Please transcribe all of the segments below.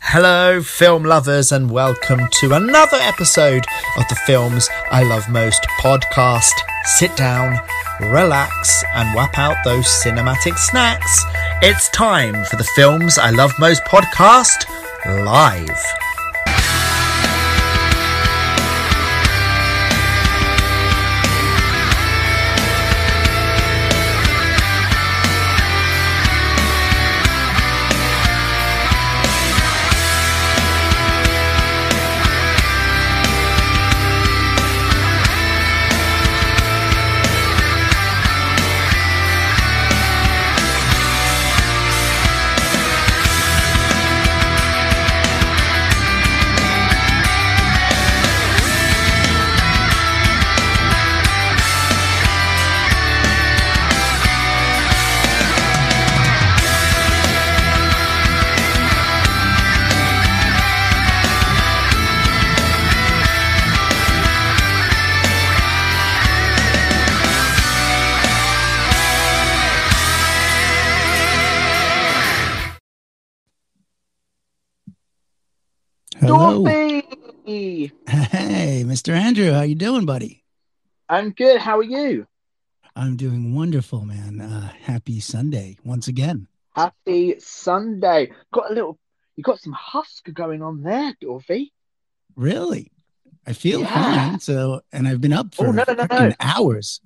Hello film lovers, and welcome to another episode of the Films I Love Most podcast. Sit down, relax and whap out those cinematic snacks. It's time for the Films I Love Most podcast live. Hey, Mr. Andrew, how you doing, buddy? I'm good. How are you? I'm doing wonderful, man. Happy Sunday once again. Happy Sunday. You got some husk going on there, Dorothy. Really? I feel fine. So, and I've been up for hours.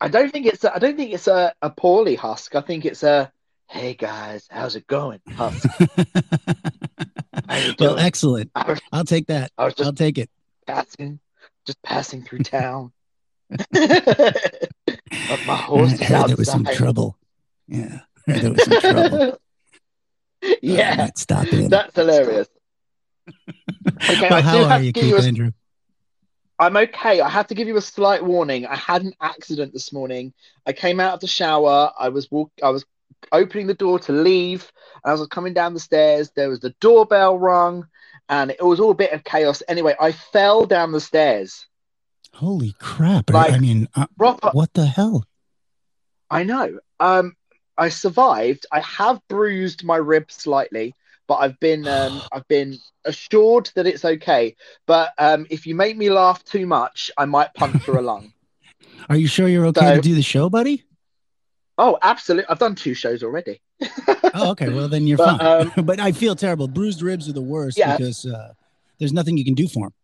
I don't think it's a poorly husk. I think it's a hey guys, how's it going husk. Well, excellent. I'll take that. I'll take it. Passing through town. But my horse is outside. There was some trouble. Yeah, there was some trouble. Yeah, stop it. That's hilarious. Okay, well, how are you, Andrew? I'm okay. I have to give you a slight warning. I had an accident this morning. I came out of the shower. I was opening the door to leave. As I was coming down the stairs, there was the doorbell rung, and it was all a bit of chaos. Anyway, I fell down the stairs. Holy crap! Like, I mean, what the hell? I know. I survived. I have bruised my rib slightly, but I've been assured that it's okay. But if you make me laugh too much, I might puncture a lung. Are you sure you're okay to do the show, buddy? Oh, absolutely. I've done 2 shows already. Oh, okay. Well, then you're fine. But I feel terrible. Bruised ribs are the worst because there's nothing you can do for them.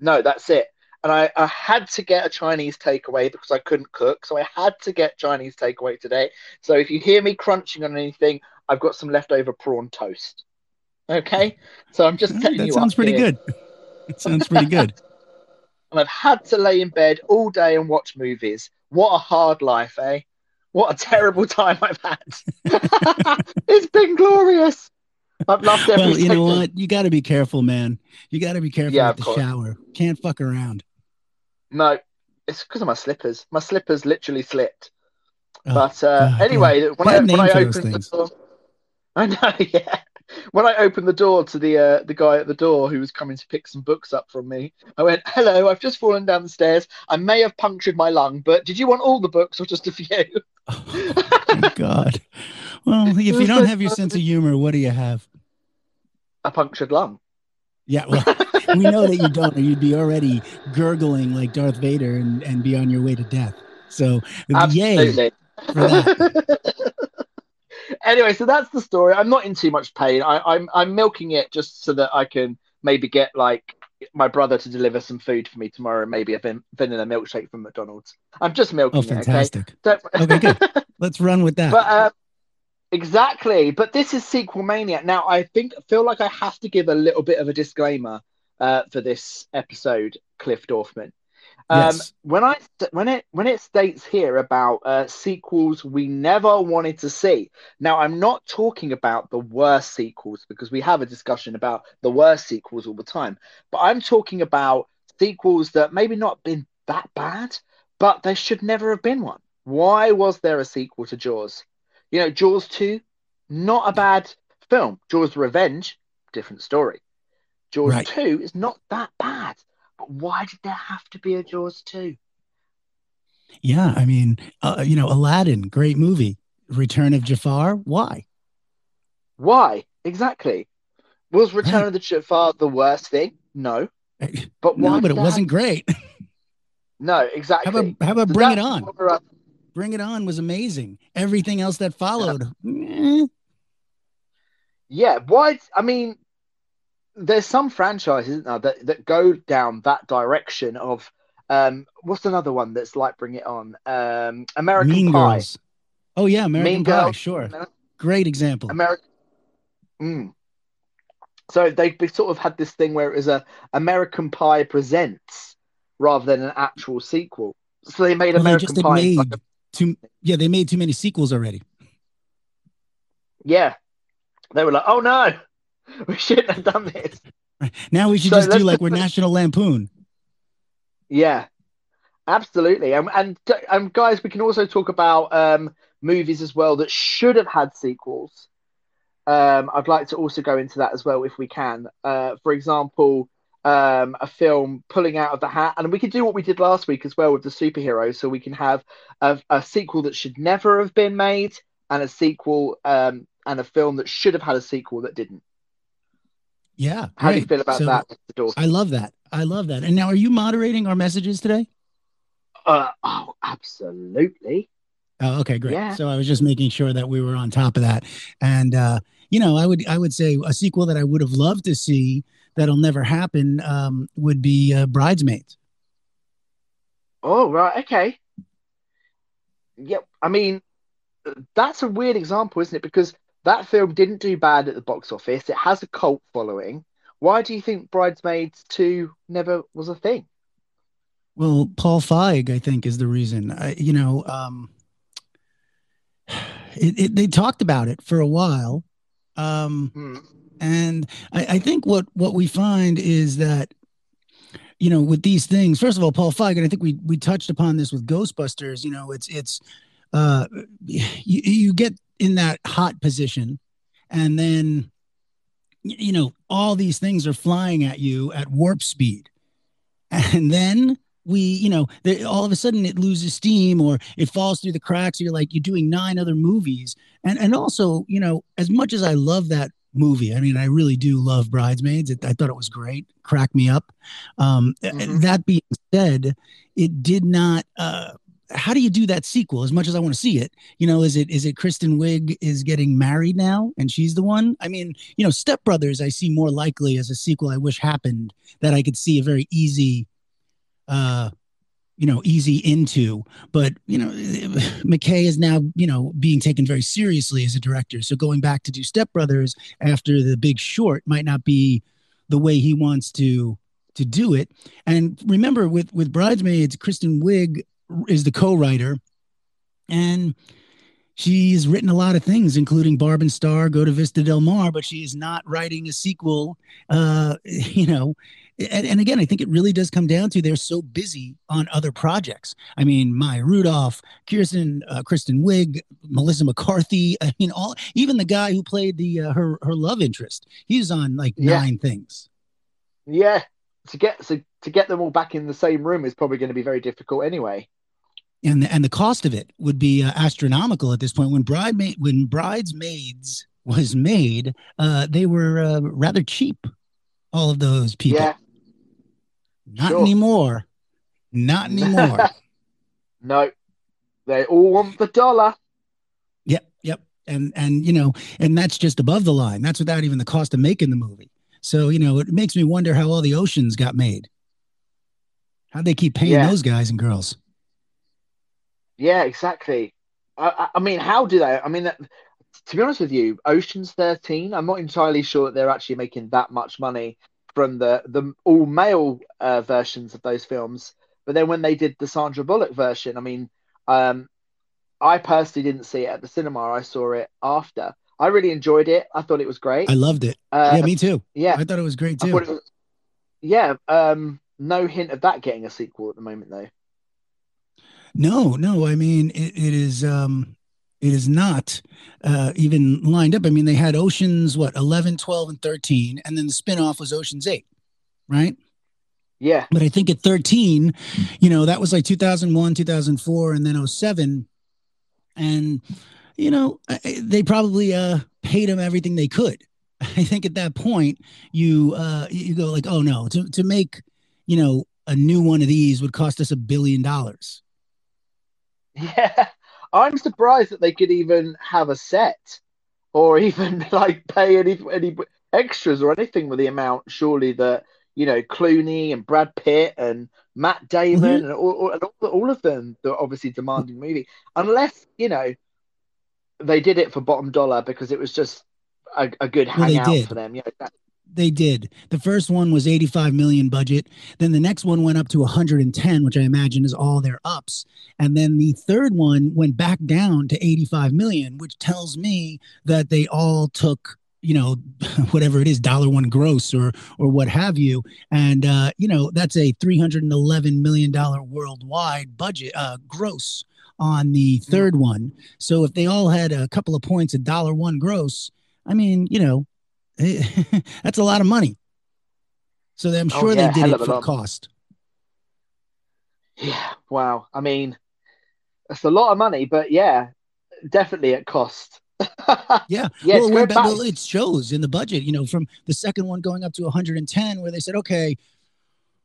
No, that's it. And I had to get a Chinese takeaway because I couldn't cook. So I had to get Chinese takeaway today. So if you hear me crunching on anything, I've got some leftover prawn toast. Okay? So I'm just setting you up. That sounds pretty good. It sounds pretty good. And I've had to lay in bed all day and watch movies. What a hard life, eh? What a terrible time I've had. It's been glorious. I've loved every second. You know what? You got to be careful, man. You got to be careful with the shower. Can't fuck around. No, it's because of my slippers. My slippers literally slipped. Anyway, when I opened the door... I know, yeah. When I opened the door to the guy at the door who was coming to pick some books up from me, I went, hello, I've just fallen down the stairs. I may have punctured my lung, but did you want all the books or just a few? Oh, my God. Well, if you don't have your sense of humor, what do you have? A punctured lung. Yeah, well, we know that you don't, or you'd be already gurgling like Darth Vader and be on your way to death. So, absolutely. Yay for that. Anyway, so that's the story. I'm not in too much pain. I'm milking it just so that I can maybe get like my brother to deliver some food for me tomorrow, and maybe a vanilla milkshake from McDonald's. I'm just milking it. Oh, fantastic! It, okay, good. Let's run with that. But exactly. But this is Sequel Mania. Now, I feel like I have to give a little bit of a disclaimer for this episode, Cliff Dorfman. Yes. When it states here about sequels we never wanted to see. Now, I'm not talking about the worst sequels because we have a discussion about the worst sequels all the time. But I'm talking about sequels that maybe not been that bad, but there should never have been one. Why was there a sequel to Jaws? You know, Jaws 2, not a bad film. Jaws Revenge, different story. Jaws 2 is not that bad. But why did there have to be a Jaws 2? Yeah, I mean, Aladdin, great movie. Return of Jafar, why? Why? Exactly. Was Return of the Jafar the worst thing? No. But why? No, but it wasn't great. No, exactly. How about Bring It On? Bring It On was amazing. Everything else that followed. Yeah. Yeah, why? I mean, there's some franchises, isn't there, that go down that direction of what's another one that's like Bring It On? American Mean Pie. Girls. Oh yeah, American Pie. Sure, great example. American. Mm. So they sort of had this thing where it was a American Pie Presents rather than an actual sequel. So they made American Pie. They made too many sequels already. Yeah. They were like, oh no, we shouldn't have done this. Now we should just do like we're National Lampoon. Yeah, absolutely. And guys, we can also talk about movies as well that should have had sequels. I'd like to also go into that as well if we can. For example, a film Pulling Out of the Hat. And we could do what we did last week as well with the superheroes. So we can have a sequel that should never have been made and a sequel... and a film that should have had a sequel that didn't. Yeah. How do you feel about that? I love that. I love that. And now, are you moderating our messages today? Oh, absolutely. Oh, okay, great. Yeah. So I was just making sure that we were on top of that. And, I would say a sequel that I would have loved to see that'll never happen would be Bridesmaids. Oh, right. Okay. Yep. I mean, that's a weird example, isn't it? Because that film didn't do bad at the box office. It has a cult following. Why do you think Bridesmaids 2 never was a thing? Well, Paul Feig, I think, is the reason. They talked about it for a while. And I think what we find is that, you know, with these things, first of all, Paul Feig, and I think we touched upon this with Ghostbusters, you know, it's you get in that hot position, and then, you know, all these things are flying at you at warp speed. And then all of a sudden it loses steam or it falls through the cracks. You're like, you're doing 9 other movies. And also, you know, as much as I love that movie, I mean, I really do love Bridesmaids. I thought it was great. Cracked me up. That being said, it did not, how do you do that sequel? As much as I want to see it, you know, is it Kristen Wiig is getting married now and she's the one? I mean, you know, Step Brothers, I see more likely as a sequel I wish happened, that I could see a very easy, easy into. But, you know, McKay is now, you know, being taken very seriously as a director. So going back to do Step Brothers after The Big Short might not be the way he wants to do it. And remember with Bridesmaids, Kristen Wiig is the co-writer, and she's written a lot of things, including Barb and Star Go to Vista Del Mar, but she is not writing a sequel. And again, I think it really does come down to they're so busy on other projects. I mean, Maya Rudolph, Kristen Wiig, Melissa McCarthy. I mean, even the guy who played the her love interest, he's on like 9 things. Yeah, to get them all back in the same room is probably going to be very difficult anyway. And the cost of it would be astronomical at this point. When Bridesmaids was made, they were rather cheap, all of those people. Yeah. Not anymore. No. They all want the dollar. Yep. And that's just above the line. That's without even the cost of making the movie. So, you know, it makes me wonder how all the Oceans got made. How'd they keep paying those guys and girls? Yeah, exactly. I mean, how do they? I mean, to be honest with you, Ocean's 13, I'm not entirely sure that they're actually making that much money from the all-male versions of those films. But then when they did the Sandra Bullock version, I mean, I personally didn't see it at the cinema. I saw it after. I really enjoyed it. I thought it was great. I loved it. Yeah, me too. Yeah. I thought it was great too. No hint of that getting a sequel at the moment, though. No. I mean, it is not even lined up. I mean, they had Oceans, 11, 12, and 13, and then the spinoff was Oceans 8, right? Yeah. But I think at 13, you know, that was like 2001, 2004, and then 2007, and, you know, they probably paid them everything they could. I think at that point you you go like, oh no, to make, you know, a new one of these would cost us $1 billion. Yeah, I'm surprised that they could even have a set or even like pay any extras or anything with the amount. Surely that, you know, Clooney and Brad Pitt and Matt Damon and all of them, they're obviously demanding movie, unless, you know, they did it for bottom dollar because it was just a good hangout for them. Yeah, they did. The first one was 85 million budget. Then the next one went up to 110, which I imagine is all their ups. And then the third one went back down to 85 million, which tells me that they all took, you know, whatever it is, $1 gross or what have you. And, you know, that's a $311 million worldwide budget gross on the third one. So if they all had a couple of points, $1 gross, I mean, you know, that's a lot of money. So I'm sure they did it for cost. Yeah, wow. I mean, that's a lot of money, but yeah, definitely at cost. Yeah, yes, well, it shows in the budget, you know, from the second one going up to 110, where they said, okay,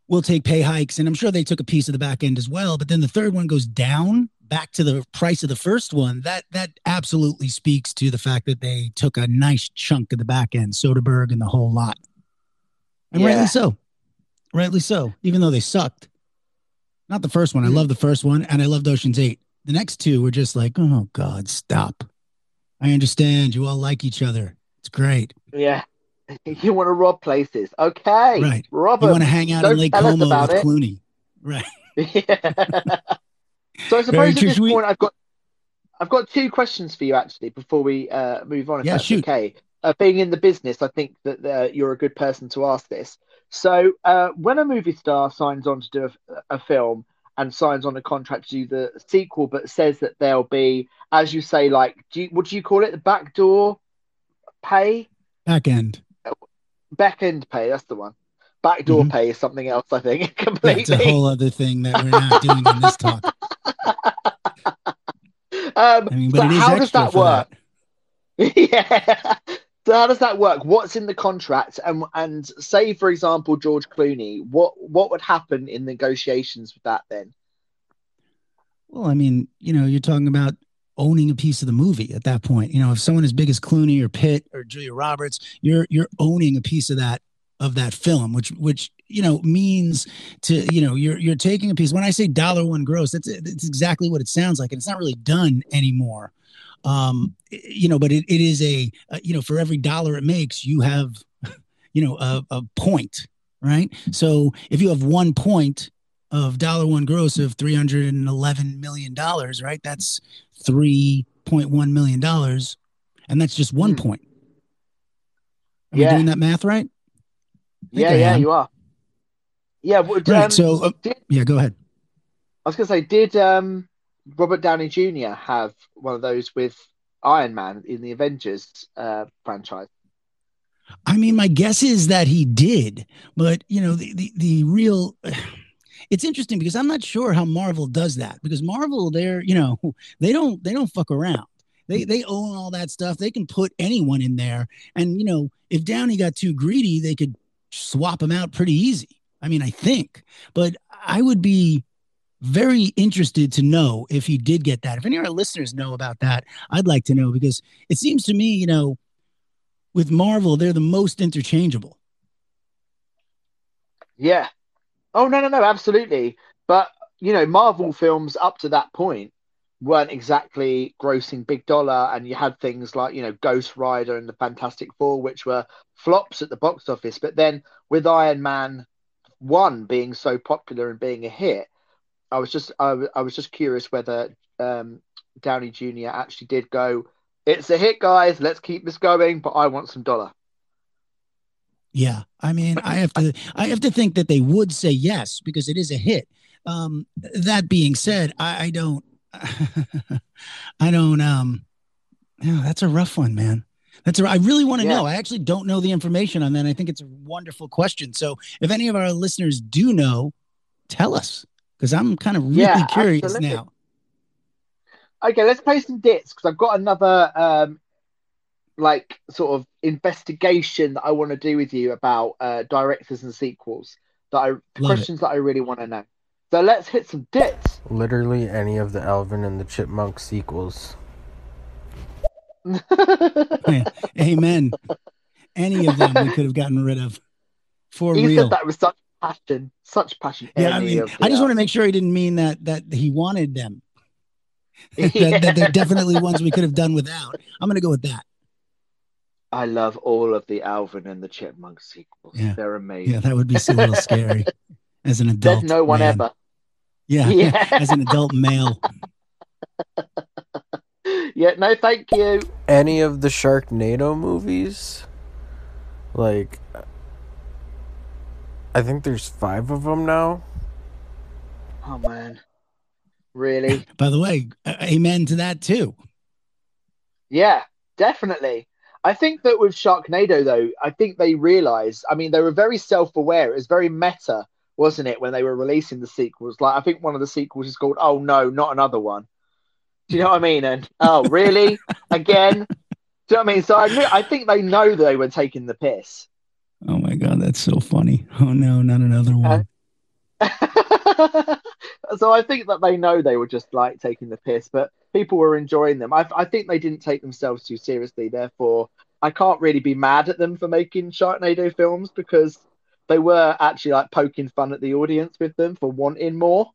we'll take pay hikes. And I'm sure they took a piece of the back end as well. But then the third one goes down back to the price of the first one. That absolutely speaks to the fact that they took a nice chunk of the back end, Soderbergh and the whole lot. And rightly so, even though they sucked. Not the first one. I love the first one, and I loved Ocean's 8. The next two were just like, oh God, stop. I understand. You all like each other. It's great. Yeah. You want to rob places. Okay. Right. Rob you want to hang out in Lake Como with Clooney. Right. Yeah. So I suppose at this point I've got two questions for you actually before we move on. If that's okay. Being in the business, I think that you're a good person to ask this. So when a movie star signs on to do a film and signs on a contract to do the sequel, but says that there'll be, as you say, like, what do you call it? The backdoor pay? Back end pay. That's the one. Backdoor pay is something else, I think. Completely. That's a whole other thing that we're not doing in this talk. I mean, but so how does that work? Yeah. So how does that work? What's in the contract? And say, for example, George Clooney, what would happen in negotiations with that then? Well, I mean, you know, you're talking about owning a piece of the movie at that point. You know, if someone as big as Clooney or Pitt or Julia Roberts, you're owning a piece of that film, which, you know, means to, you know, you're taking a piece. When I say $1 gross, that's exactly what it sounds like. And it's not really done anymore. You know, but it is a, you know, for every $1 it makes, you have, you know, a point, right? So if you have 1 point of $1 gross of $311 million, right? That's $3.1 million. And that's just 1 point. Am I doing that math right? Yeah, you are. Yeah. Right, so, go ahead. I was going to say, did Robert Downey Jr. have one of those with Iron Man in the Avengers franchise? I mean, my guess is that he did, but, you know, the real... It's interesting because I'm not sure how Marvel does that, because Marvel, they're, you know, they don't fuck around. They own all that stuff. They can put anyone in there. And, you know, if Downey got too greedy, they could swap him out pretty easy. I mean, I think. But I would be very interested to know if he did get that. If any of our listeners know about that, I'd like to know, because it seems to me, you know, with Marvel, they're the most interchangeable. Yeah. Oh, no, absolutely. But, you know, Marvel films up to that point weren't exactly grossing big dollar, and you had things like, you know, Ghost Rider and the Fantastic Four, which were flops at the box office. But then with Iron Man 1 being so popular and being a hit, I was just curious whether Downey Jr. actually did go, it's a hit, guys, let's keep this going, but I want some dollar. Yeah, I mean, I have to think that they would say yes, because it is a hit. That being said, I don't, oh, that's a rough one, man. I really want to know. I actually don't know the information on that. I think it's a wonderful question. So if any of our listeners do know, tell us, because I'm kind of really curious now. Okay, let's play some dits, because I've got another, like, sort of investigation that I want to do with you about directors and sequels. That I really want to know. So let's hit some dits. Literally any of the Alvin and the Chipmunks sequels. Amen. Any of them we could have gotten rid of. For real. He said that with such passion. Yeah, I mean, I just want to make sure he didn't mean that he wanted them. That they're definitely ones we could have done without. I'm going to go with that. I love all of the Alvin and the Chipmunks sequels. Yeah. They're amazing. Yeah, that would be so little scary as an adult. There's no one ever. Yeah, as an adult male. Yeah, no, thank you. Any of the Sharknado movies? Like, I think there's 5 of them now. Oh, man. Really? By the way, amen to that, too. Yeah, definitely. I think that with Sharknado, though, I think they realized, I mean, they were very self-aware. It was very meta, wasn't it, when they were releasing the sequels? Like, I think one of the sequels is called, Oh No, Not Another One. Do you know what I mean? And, oh, really? Again? Do you know what I mean? So I think they know they were taking the piss. Oh, my God, that's so funny. Oh, no, not another one. So I think that they know they were just, like, taking the piss, but people were enjoying them. I think they didn't take themselves too seriously. Therefore, I can't really be mad at them for making Sharknado films because they were actually, like, poking fun at the audience with them for wanting more.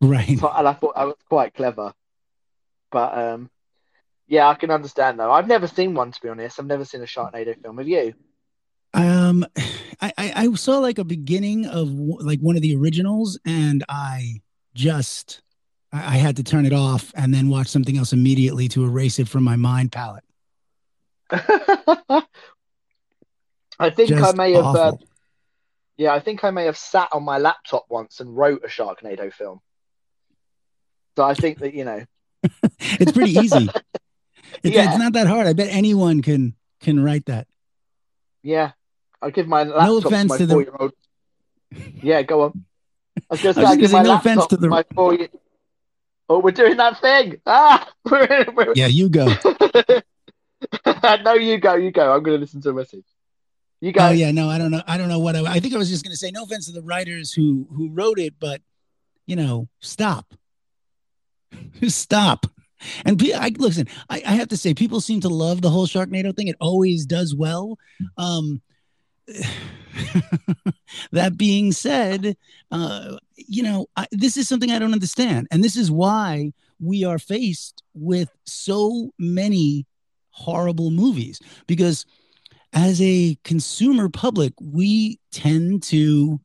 Right. So, and I thought that was quite clever. But, yeah, I can understand, though. I've never seen one, to be honest. I've never seen a Sharknado film. Have you? I saw like a beginning of like one of the originals, and I had to turn it off and then watch something else immediately to erase it from my mind palette. I think just I may have, I think I may have sat on my laptop once and wrote a Sharknado film. So I think that, you know, it's pretty easy. It's not that hard. I bet anyone can write that. Yeah. I'll give my laptop to my 4-year-old. Yeah, go on. I was just going to say, no offense to my 4-year. Oh, we're doing that thing. Ah, yeah, you go. No, you go. You go. I'm going to listen to a message. You go. Oh yeah, no, I don't know. I don't know what I think. I was just going to say, no offense to the writers who wrote it, but you know, stop. And listen, I have to say, people seem to love the whole Sharknado thing. It always does well. That being said, you know, this is something I don't understand. And this is why we are faced with so many horrible movies, because as a consumer public, we tend to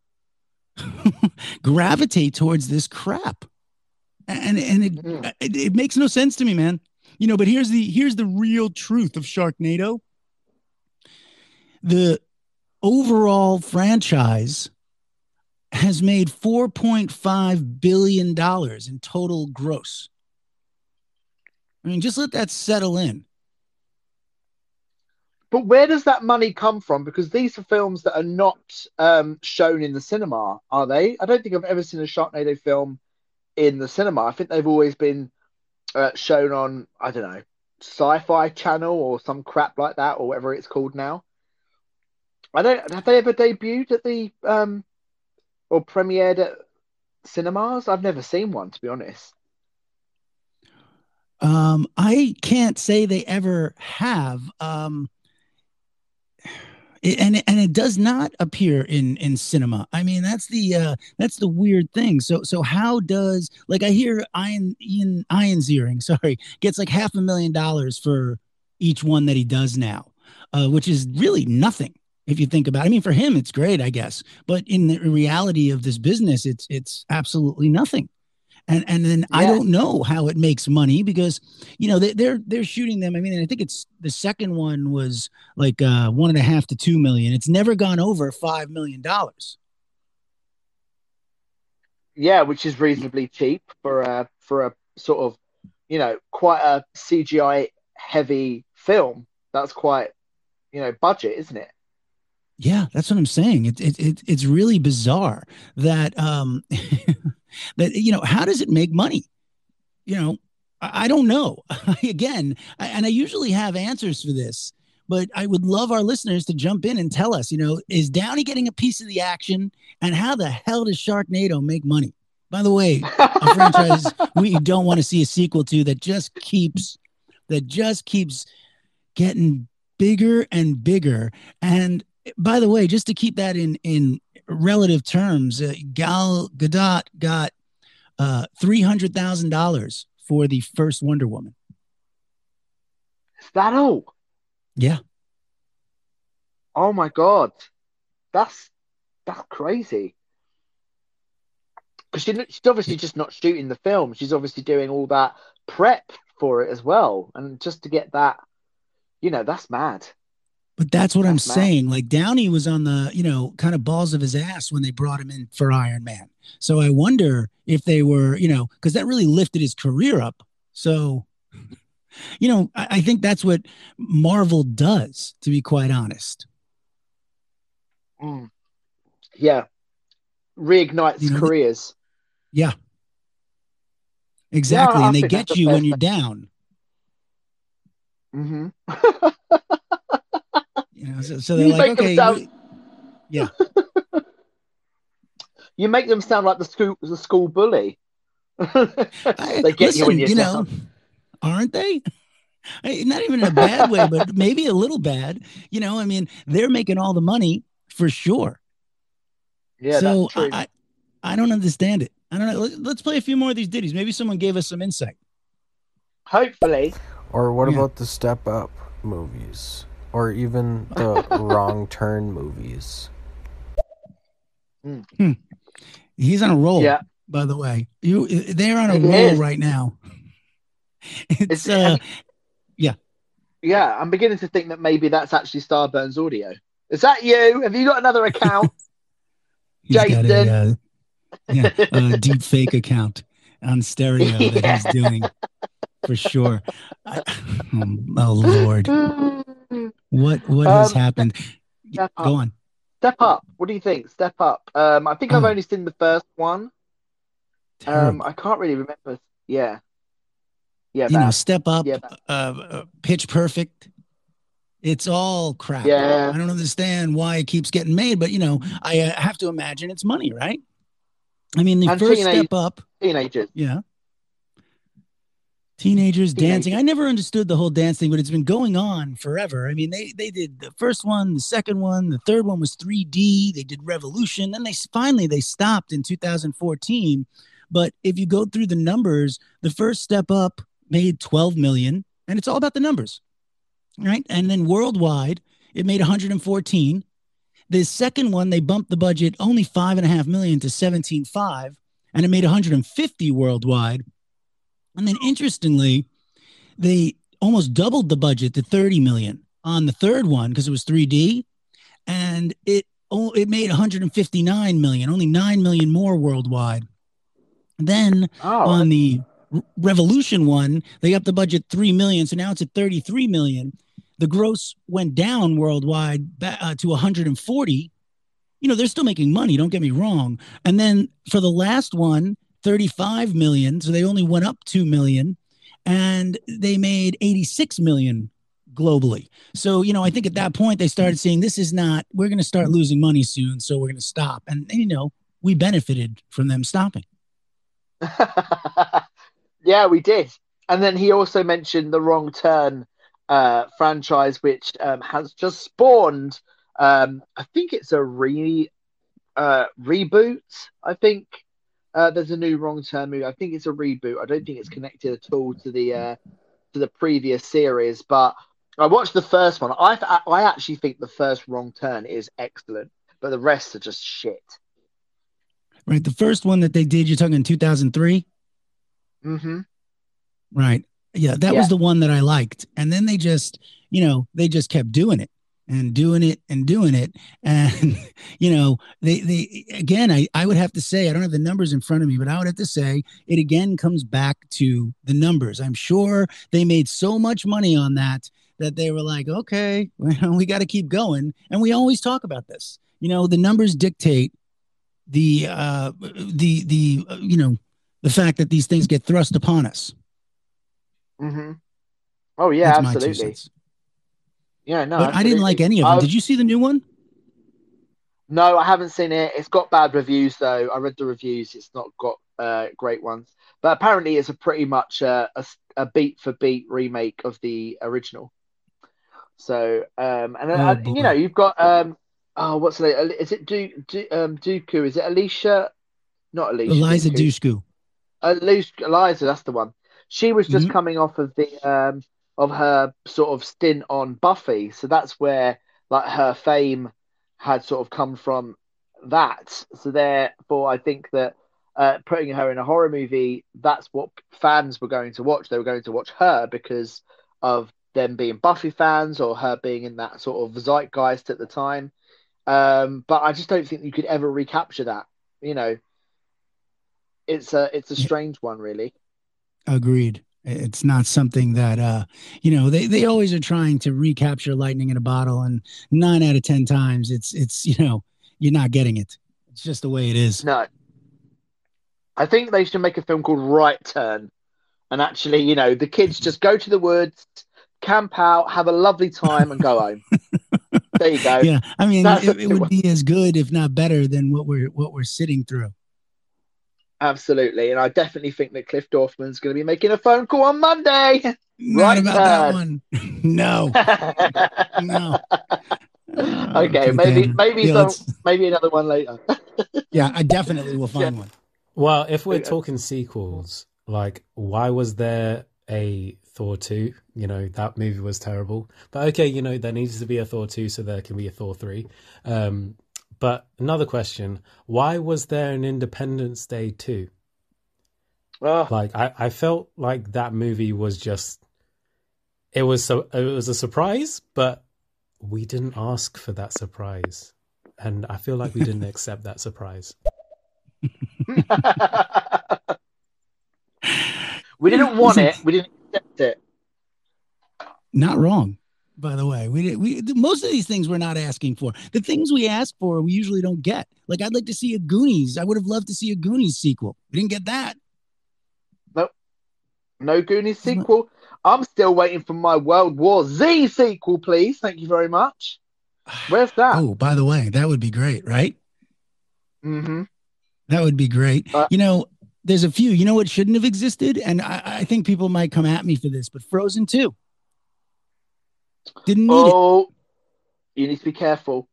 gravitate towards this crap. And it makes no sense to me, man. You know, but here's the real truth of Sharknado. The overall franchise has made $4.5 billion in total gross. I mean, just let that settle in. But where does that money come from? Because these are films that are not shown in the cinema, are they? I don't think I've ever seen a Sharknado film in the cinema. I think they've always been shown on, I don't know, Sci-Fi Channel or some crap like that, or whatever it's called now. Have they ever debuted at the or premiered at cinemas? I've never seen one, to be honest. I can't say they ever have. And it does not appear in cinema. I mean, that's the weird thing. So how does, like, I hear Ian Ziering, gets like $500,000 for each one that he does now, which is really nothing if you think about it. I mean, for him it's great, I guess, but in the reality of this business, it's absolutely nothing. And then I don't know how it makes money because, you know, they're shooting them. I mean, and I think it's the second one was like $1.5 to $2 million. It's never gone over $5 million. Yeah, which is reasonably cheap for a sort of, you know, quite a CGI heavy film. That's quite, you know, budget, isn't it? Yeah, that's what I'm saying. It's really bizarre that that, you know, how does it make money? You know, I don't know. Again, I usually have answers for this, But I would love our listeners to jump in and tell us, you know, is Downey getting a piece of the action? And how the hell does Sharknado make money? By the way, a franchise we don't want to see a sequel to that just keeps getting bigger and bigger. And by the way, just to keep that in relative terms, Gal Gadot got $300,000 for the first Wonder Woman. Is that all? Yeah. Oh my God, that's crazy. Because she's obviously just not shooting the film. She's obviously doing all that prep for it as well. And just to get that, you know, that's mad. But that's what I'm saying. Like, Downey was on the, you know, kind of balls of his ass when they brought him in for Iron Man. So I wonder if they were, you know, because that really lifted his career up. So, you know, I think that's what Marvel does, to be quite honest. Mm. Yeah. Reignites, you know, careers. Yeah, exactly. Yeah, and they get you when you're down. Mm-hmm. You know, so they're like, okay, yeah. You make them sound like the school bully. They get you when you're down, aren't they? Not even in a bad way, but maybe a little bad. You know, I mean, they're making all the money for sure. Yeah, so that's true. I don't understand it. I don't know. Let's play a few more of these ditties. Maybe someone gave us some insight. Hopefully. Or what about the Step Up movies? Or even the Wrong Turn movies? Hmm. He's on a roll, by the way. They're on a roll right now. It's yeah. Yeah, I'm beginning to think that maybe that's actually Starburns Audio. Is that you? Have you got another account? He's Jason got a deep fake account on stereo that he's doing for sure. Oh Lord, what has happened? Go on. Step Up. What do you think? Step Up. I think I've only seen the first one. I can't really remember. Yeah, yeah. You know, Step Up. Yeah, Pitch Perfect. It's all crap. Yeah. I don't understand why it keeps getting made, but, you know, I have to imagine it's money, right? I mean, the first Step Up. Teenagers. Yeah. Teenagers dancing. I never understood the whole dance thing, but it's been going on forever. I mean, they did the first one, the second one, the third one was 3D. They did Revolution. Then they finally stopped in 2014. But if you go through the numbers, the first Step Up made 12 million, and it's all about the numbers. Right. And then worldwide, it made 114. The second one, they bumped the budget only $5.5 million to 17.5, and it made 150 worldwide. And then interestingly, they almost doubled the budget to 30 million on the third one because it was 3D, and it made 159 million, only 9 million more worldwide. And then on the Revolution one, they upped the budget 3 million, so now it's at 33 million. The gross went down worldwide to 140. You know, they're still making money, don't get me wrong. And then for the last one, 35 million, so they only went up 2 million, and they made 86 million globally. So, you know, I think at that point they started saying, we're going to start losing money soon, so we're going to stop. And, you know, we benefited from them stopping. Yeah, we did. And then he also mentioned the Wrong Turn franchise, which has just spawned, I think it's a reboot. I think there's a new Wrong Turn movie. I think it's a reboot. I don't think it's connected at all to the previous series. But I watched the first one. I actually think the first Wrong Turn is excellent, but the rest are just shit. Right. The first one that they did, you're talking in 2003? Mm-hmm. Right. Yeah, that was the one that I liked. And then they just kept doing it and doing it and doing it. And, you know, they again, I would have to say, I don't have the numbers in front of me, but I would have to say it again comes back to the numbers. I'm sure they made so much money on that they were like, okay, well, we got to keep going. And we always talk about this. You know, the numbers dictate the fact that these things get thrust upon us. Mm-hmm. Oh yeah, that's absolutely. Yeah, no. But I didn't like any of them. Did you see the new one? No, I haven't seen it. It's got bad reviews, though. I read the reviews. It's not got great ones. But apparently it's a pretty much a beat-for-beat remake of the original. So, you know, you've got... what's the name? Is it Dooku? Is it Alicia? Not Alicia. Eliza Dushku. Eliza, that's the one. She was just coming off of the of her sort of stint on Buffy, so that's where like her fame had sort of come from that. So therefore, I think that putting her in a horror movie, that's what fans were going to watch. They were going to watch her because of them being Buffy fans or her being in that sort of zeitgeist at the time. But I just don't think you could ever recapture that. You know, it's a strange one, really. Agreed. It's not something that, you know, they always are trying to recapture lightning in a bottle, and 9 out of 10 times it's, you know, you're not getting it. It's just the way it is. No, I think they should make a film called Right Turn, and actually, you know, the kids just go to the woods, camp out, have a lovely time, and go home. There you go. Yeah, I mean, it would be as good, if not better, than what we're sitting through. Absolutely, and I definitely think that Cliff Dorfman's going to be making a phone call on Monday. Not about that one. No, no. Okay, maybe yeah, maybe another one later. Yeah, I definitely will find one. Well, if we're talking sequels, like, why was there a Thor 2? You know, that movie was terrible. But okay, you know, there needs to be a Thor 2, so there can be a Thor 3. But another question, why was there an Independence Day 2? Like, I felt like that movie was just, it was a surprise, but we didn't ask for that surprise. And I feel like we didn't accept that surprise. We didn't want it. We didn't accept it. Not wrong, by the way. We most of these things we're not asking for. The things we ask for, we usually don't get. Like, I'd like to see a Goonies. I would have loved to see a Goonies sequel. We didn't get that. Nope. No Goonies sequel. I'm still waiting for my World War Z sequel, please. Thank you very much. Where's that? Oh, by the way, that would be great, right? Mm-hmm. That would be great. You know, there's a few. You know what shouldn't have existed? And I think people might come at me for this, but Frozen 2. Didn't need it. You need to be careful.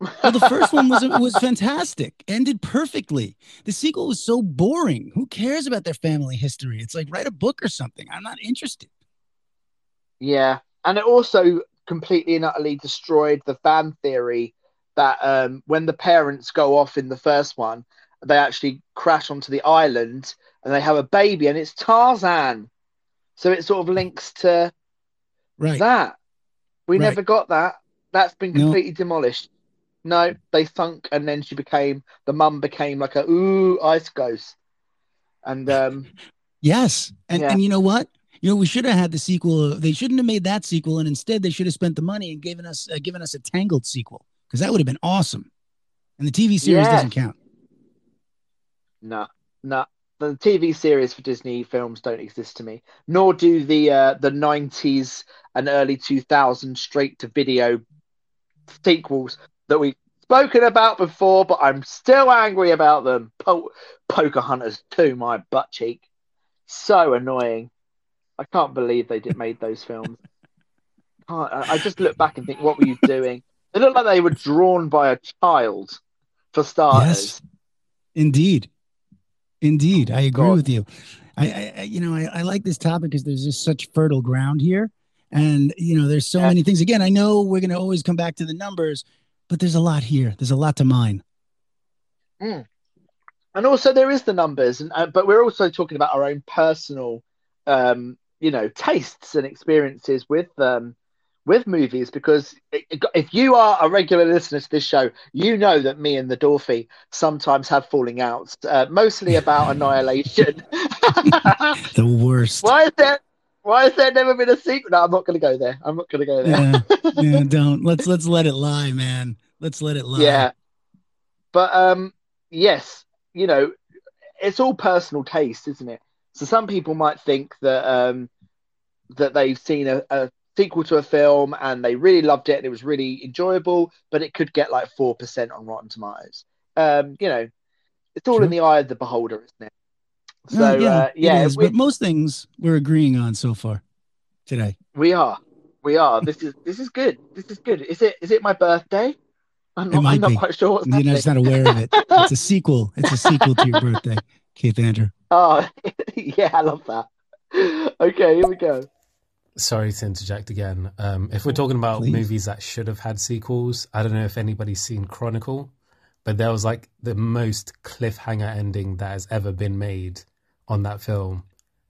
Well, the first one was fantastic. Ended perfectly. The sequel was so boring. Who cares about their family history? It's like, write a book or something. I'm not interested. Yeah. And it also completely and utterly destroyed the fan theory that when the parents go off in the first one, they actually crash onto the island and they have a baby and it's Tarzan. So it sort of links to that. We never got that. That's been completely demolished. No, they sunk, and then the mum became like a ice ghost. And yes, and you know what? You know, we should have had the sequel. They shouldn't have made that sequel, and instead they should have spent the money and given us a Tangled sequel, because that would have been awesome. And the TV series doesn't count. No. The TV series for Disney films don't exist to me, nor do the 90s and early 2000s straight-to-video sequels that we've spoken about before, but I'm still angry about them. Pocahontas 2, my butt cheek. So annoying. I can't believe they made those films. I just look back and think, what were you doing? They look like they were drawn by a child, for starters. Yes, indeed. I agree with you. I like this topic because there's just such fertile ground here. And, you know, there's so many things. Again, I know we're going to always come back to the numbers, but there's a lot here. There's a lot to mine. Mm. And also there is the numbers, but we're also talking about our own personal, you know, tastes and experiences with movies, because if you are a regular listener to this show, you know that me and the Dorfy sometimes have falling outs, mostly about Annihilation. The worst. Why has there never been a sequel? No, I'm not going to go there. Yeah, don't. Let's let it lie, man. Let's let it lie. Yeah. But yes, you know, it's all personal taste, isn't it? So some people might think that they've seen a sequel to a film and they really loved it and it was really enjoyable, but it could get like 4% on Rotten Tomatoes. You know, it's all in the eye of the beholder, isn't it? So, yeah, it is, but most things we're agreeing on so far today. We are. This is good. This is good. Is it my birthday? I'm not quite sure what's happening. You're just not aware of it. It's a sequel. It's a sequel to your birthday, Keith Andrew. Oh, yeah, I love that. Okay, here we go. Sorry to interject again. If we're talking about movies that should have had sequels, I don't know if anybody's seen Chronicle, but there was like the most cliffhanger ending that has ever been made on that film,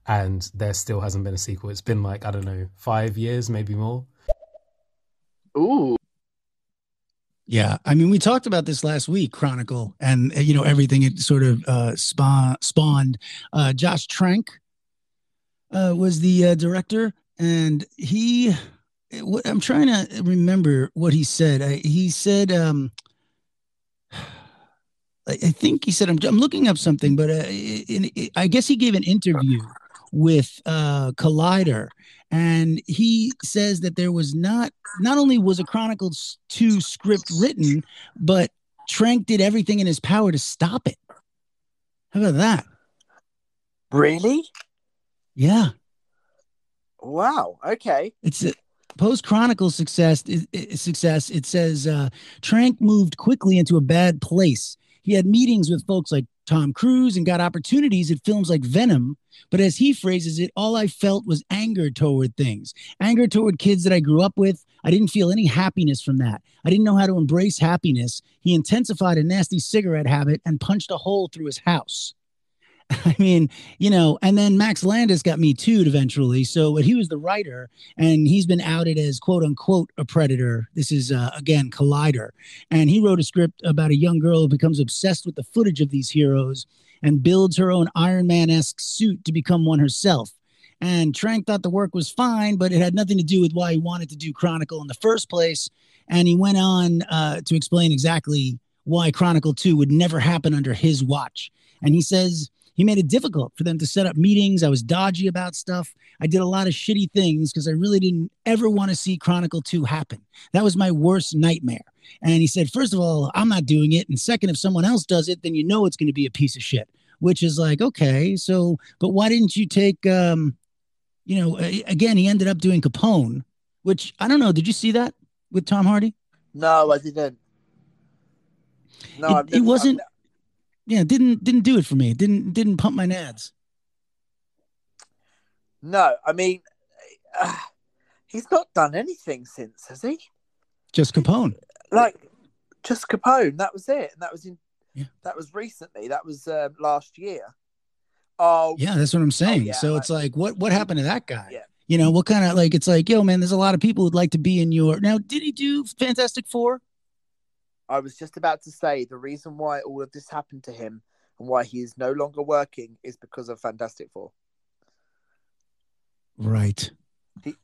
and there still hasn't been a sequel. It's been like, I don't know, 5 years, maybe more. Ooh. Yeah, I mean, we talked about this last week, Chronicle, and, you know, everything it sort of spawned. Josh Trank was the director, and I'm trying to remember what he said. He said, I'm looking up something, but I guess he gave an interview with Collider, and he says that there was not only was a Chronicle 2 script written, but Trank did everything in his power to stop it. How about that? Really? Yeah. Wow. Okay. It's a post-Chronicle success. It says Trank moved quickly into a bad place. He had meetings with folks like Tom Cruise and got opportunities at films like Venom. But as he phrases it, all I felt was anger toward things. Anger toward kids that I grew up with. I didn't feel any happiness from that. I didn't know how to embrace happiness. He intensified a nasty cigarette habit and punched a hole through his house. I mean, you know, and then Max Landis got Me Too'd eventually. So he was the writer, and he's been outed as, quote unquote, a predator. This is, again, Collider. And he wrote a script about a young girl who becomes obsessed with the footage of these heroes and builds her own Iron Man-esque suit to become one herself. And Trank thought the work was fine, but it had nothing to do with why he wanted to do Chronicle in the first place. And he went on to explain exactly why Chronicle 2 would never happen under his watch. And he says, he made it difficult for them to set up meetings. I was dodgy about stuff. I did a lot of shitty things because I really didn't ever want to see Chronicle 2 happen. That was my worst nightmare. And he said, first of all, I'm not doing it. And second, if someone else does it, then you know it's going to be a piece of shit, which is like, okay, so, but why didn't you take, you know, again, he ended up doing Capone, which I don't know. Did you see that with Tom Hardy? No, I didn't. No, it wasn't. Yeah, didn't do it for me. It didn't pump my nads. No, I mean, he's not done anything since, has he? Just Capone. Like, just Capone. That was it. And that was that was recently. That was last year. Oh, yeah, that's what I'm saying. Oh, yeah, so it's like, what happened to that guy? Yeah. You know, what kind of, like, it's like, yo, man, there's a lot of people who'd like to be in your. Now, did he do Fantastic Four? I was just about to say the reason why all of this happened to him and why he is no longer working is because of Fantastic Four. Right.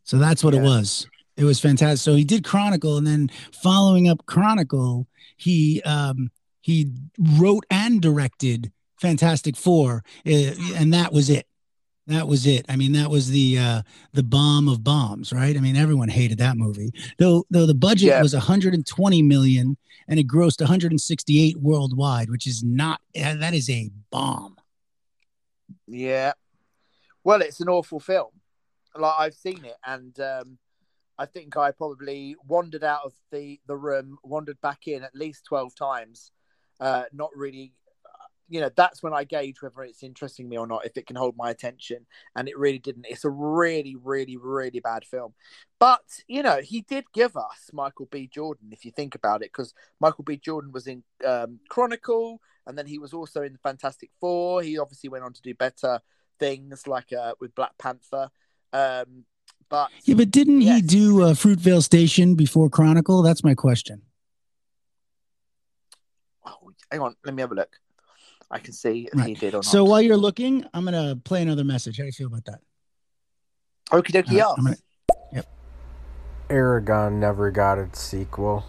So that's what it was. It was fantastic. So he did Chronicle, and then following up Chronicle, he wrote and directed Fantastic Four, and that was it. That was it. I mean, that was the bomb of bombs, right? I mean, everyone hated that movie. Though the budget was $120 million and it grossed $168 worldwide, which is not, that is a bomb. Yeah. Well, it's an awful film. Like, I've seen it, and I think I probably wandered out of the room, wandered back in at least 12 times, not really. You know, that's when I gauge whether it's interesting me or not, if it can hold my attention. And it really didn't. It's a really, really, really bad film. But, you know, he did give us Michael B. Jordan, if you think about it, because Michael B. Jordan was in Chronicle, and then he was also in the Fantastic Four. He obviously went on to do better things, like with Black Panther. But didn't he do Fruitvale Station before Chronicle? That's my question. Oh, hang on. Let me have a look. I can see if he did or not. So while you're looking, I'm going to play another message. How do you feel about that? Okie dokie, Yep. Eragon never got its sequel.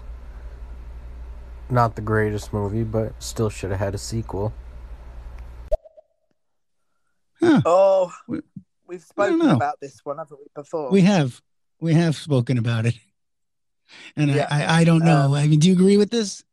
Not the greatest movie, but still should have had a sequel. Huh. Oh, we've spoken about this one, haven't we, before? We have. We have spoken about it. And yeah. I don't know. I mean, do you agree with this?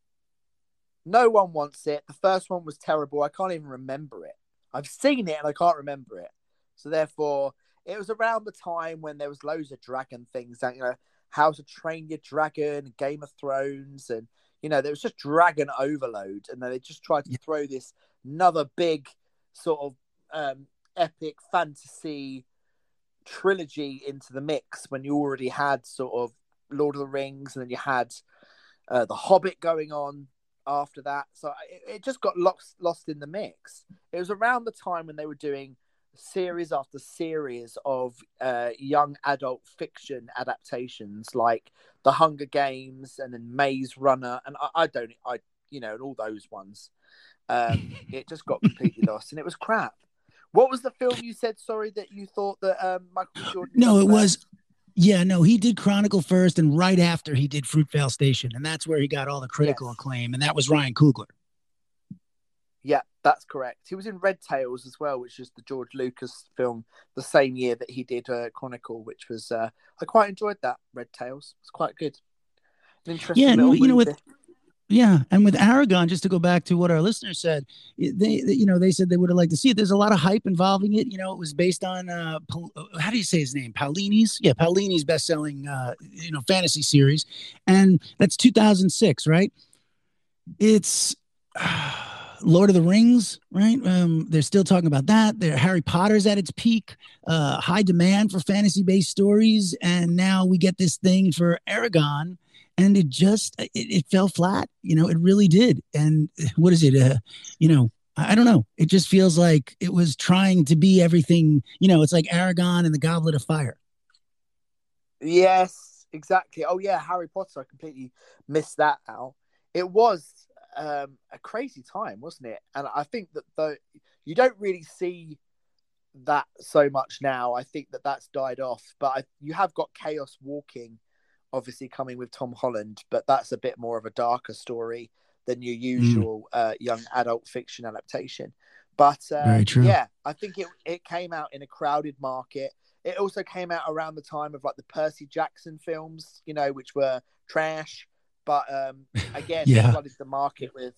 No one wants it. The first one was terrible. I can't even remember it. I've seen it and I can't remember it. So therefore, it was around the time when there was loads of dragon things, like, you know, How to Train Your Dragon, Game of Thrones, and, you know, there was just dragon overload. And then they just tried to throw this another big sort of epic fantasy trilogy into the mix when you already had sort of Lord of the Rings, and then you had The Hobbit going on after that. So it just got lost in the mix. It was around the time when they were doing series after series of young adult fiction adaptations, like The Hunger Games and then Maze Runner, and I you know, and all those ones. It just got completely lost, and it was crap. What was the film you said, sorry, that you thought that Michael B. Jordan... No, it was... Yeah, no, he did Chronicle first, and right after he did Fruitvale Station, and that's where he got all the critical acclaim, and that was Ryan Coogler. Yeah, that's correct. He was in Red Tails as well, which is the George Lucas film, the same year that he did Chronicle, which was... I quite enjoyed that, Red Tails. It's quite good. An interesting movie. You know, yeah, and with Eragon, just to go back to what our listeners said, they said they would have liked to see it. There's a lot of hype involving it. You know, it was based on how do you say his name? Paolini's, Paolini's best-selling fantasy series, and that's 2006, right? It's Lord of the Rings, right? They're still talking about that. Harry Potter's at its peak, high demand for fantasy-based stories, and now we get this thing for Eragon. And it just, it fell flat, you know, it really did. And what is it? I don't know. It just feels like it was trying to be everything, you know, it's like Eragon and the Goblet of Fire. Yes, exactly. Oh yeah. Harry Potter. I completely missed that out. It was a crazy time, wasn't it? And I think that though you don't really see that so much now, I think that that's died off, but you have got Chaos Walking, obviously coming with Tom Holland, but that's a bit more of a darker story than your usual young adult fiction adaptation. But I think it came out in a crowded market. It also came out around the time of like the Percy Jackson films, you know, which were trash, but it flooded the market with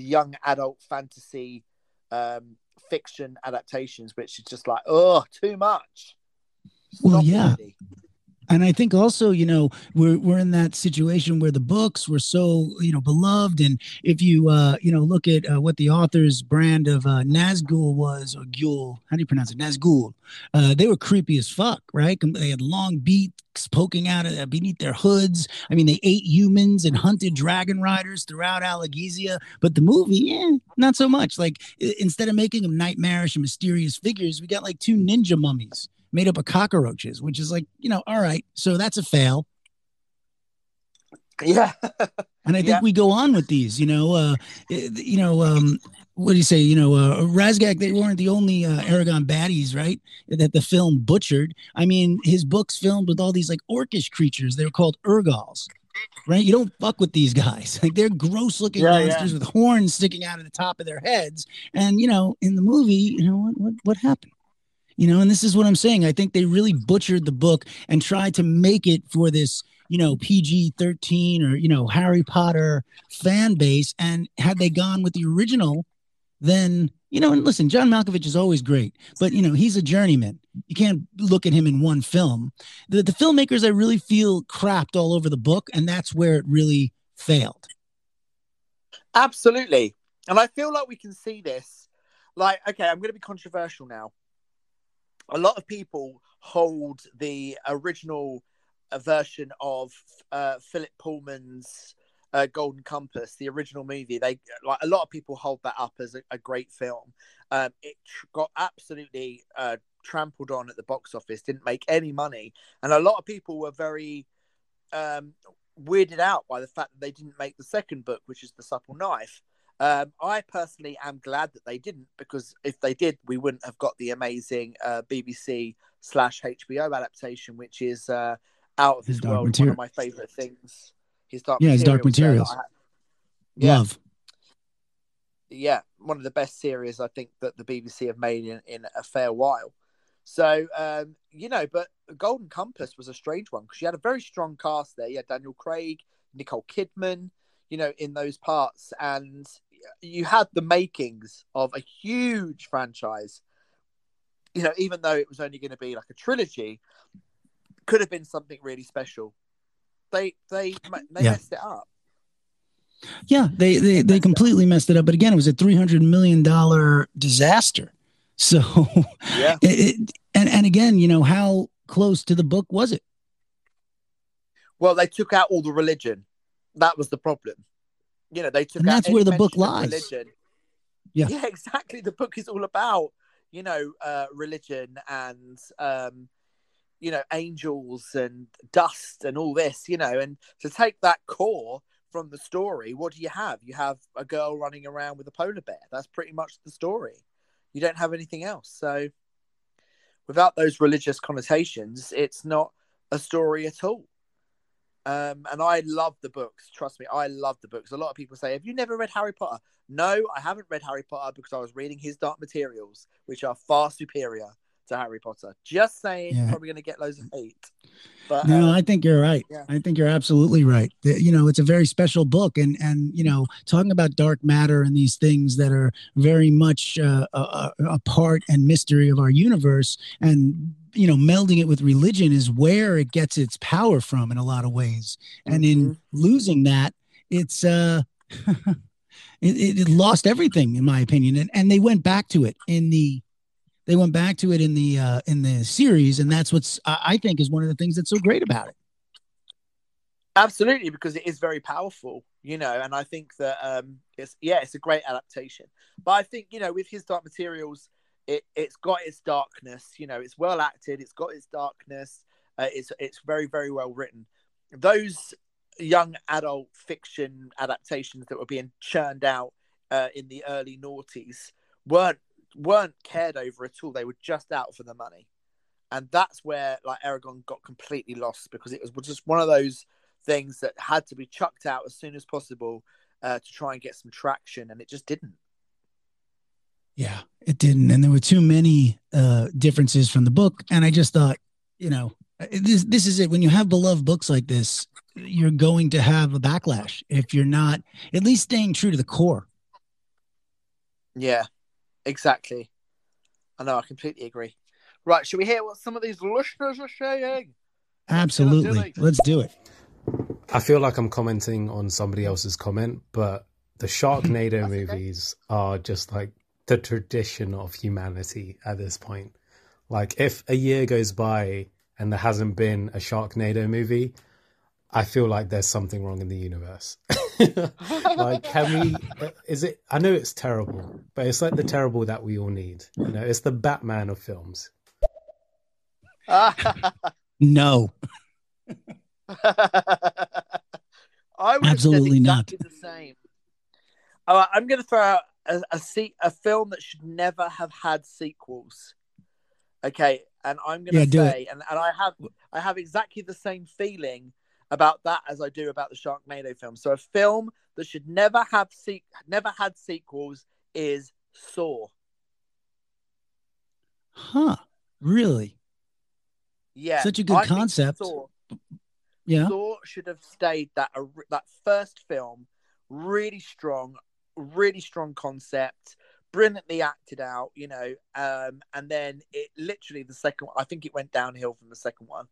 young adult fantasy fiction adaptations, which is just like, oh, too much. Stop. And I think also, you know, we're in that situation where the books were so, you know, beloved. And if you, look at what the author's brand of Nazgul was, or Gul, how do you pronounce it? Nazgul. They were creepy as fuck, right? They had long beaks poking out of beneath their hoods. I mean, they ate humans and hunted dragon riders throughout Alagizia. But the movie, not so much. Like, instead of making them nightmarish and mysterious figures, we got like two ninja mummies made up of cockroaches, which is like, you know, all right, so that's a fail. Yeah. And I think we go on with these, what do you say? You know, Razgak, they weren't the only Eragon baddies, right, that the film butchered. I mean, his books filmed with all these like orcish creatures. They were called Urgals, right? You don't fuck with these guys. Like, they're gross looking monsters with horns sticking out of the top of their heads. And, you know, in the movie, you know, what happened? You know, and this is what I'm saying. I think they really butchered the book and tried to make it for this, you know, PG-13 or, you know, Harry Potter fan base. And had they gone with the original, then, you know, and listen, John Malkovich is always great, but, you know, he's a journeyman. You can't look at him in one film. The filmmakers, I really feel, crapped all over the book, and that's where it really failed. Absolutely. And I feel like we can see this. Like, okay, I'm going to be controversial now. A lot of people hold the original version of Philip Pullman's Golden Compass, the original movie. They like a lot of people hold that up as a great film. It got absolutely trampled on at the box office, didn't make any money, and a lot of people were very weirded out by the fact that they didn't make the second book, which is The Supple Knife. I personally am glad that they didn't, because if they did, we wouldn't have got the amazing BBC/HBO adaptation, which is out of his world, one of my favourite things. His Dark Materials. Love. Yeah, one of the best series I think that the BBC have made in a fair while. So, you know, but Golden Compass was a strange one because you had a very strong cast there. You had Daniel Craig, Nicole Kidman, you know, in those parts. And you had the makings of a huge franchise. You know, even though it was only going to be like a trilogy, could have been something really special. They messed it up. Yeah, they completely messed it up. But again, it was a $300 million disaster. So, yeah. And again, you know, how close to the book was it? Well, they took out all the religion. That was the problem. You know, they took and out that's where the book lies. Religion. Yeah, exactly. The book is all about, you know, religion and, you know, angels and dust and all this, you know, and to take that core from the story, what do you have? You have a girl running around with a polar bear. That's pretty much the story. You don't have anything else. So without those religious connotations, it's not a story at all. And I love the books. Trust me, I love the books. A lot of people say, have you never read Harry Potter? No, I haven't read Harry Potter because I was reading His Dark Materials, which are far superior to Harry Potter. Just saying, yeah. Probably going to get loads of hate. But, no, I think you're right. Yeah. I think you're absolutely right. You know, it's a very special book. And you know, talking about dark matter and these things that are very much a part and mystery of our universe, and you know, melding it with religion is where it gets its power from in a lot of ways. Mm-hmm. And in losing that, it's it lost everything, in my opinion. And they went back to it in the series, and that's what's I think is one of the things that's so great about it. Absolutely, because it is very powerful, you know. And I think that it's a great adaptation. But I think, you know, with His Dark Materials, it's got its darkness. You know, it's well acted. It's got its darkness. It's very, very well written. Those young adult fiction adaptations that were being churned out in the early noughties weren't cared over at all. They were just out for the money, and that's where like Eragon got completely lost, because it was just one of those things that had to be chucked out as soon as possible to try and get some traction, and it just didn't. Yeah, it didn't. And there were too many differences from the book, and I just thought, you know, this is it. When you have beloved books like this, you're going to have a backlash if you're not at least staying true to the core. Yeah. Exactly. I know, I completely agree. Right, should we hear what some of these listeners are saying? Absolutely. Let's do it. I feel like I'm commenting on somebody else's comment, but the Sharknado movies are just like the tradition of humanity at this point. Like, if a year goes by and there hasn't been a Sharknado movie, I feel like there's something wrong in the universe. Like, I know it's terrible, but it's like the terrible that we all need. You know, it's the Batman of films. No. I would absolutely not. The same. I'm going to throw out a film that should never have had sequels. Okay. And I'm going to say, and I have exactly the same feeling about that as I do about the Sharknado film. So a film that should never have never had sequels is Saw. Huh? Really? Yeah. Such a good concept. Saw should have stayed that first film. Really strong concept, brilliantly acted out. You know, and then it literally the second. I think it went downhill from the second one.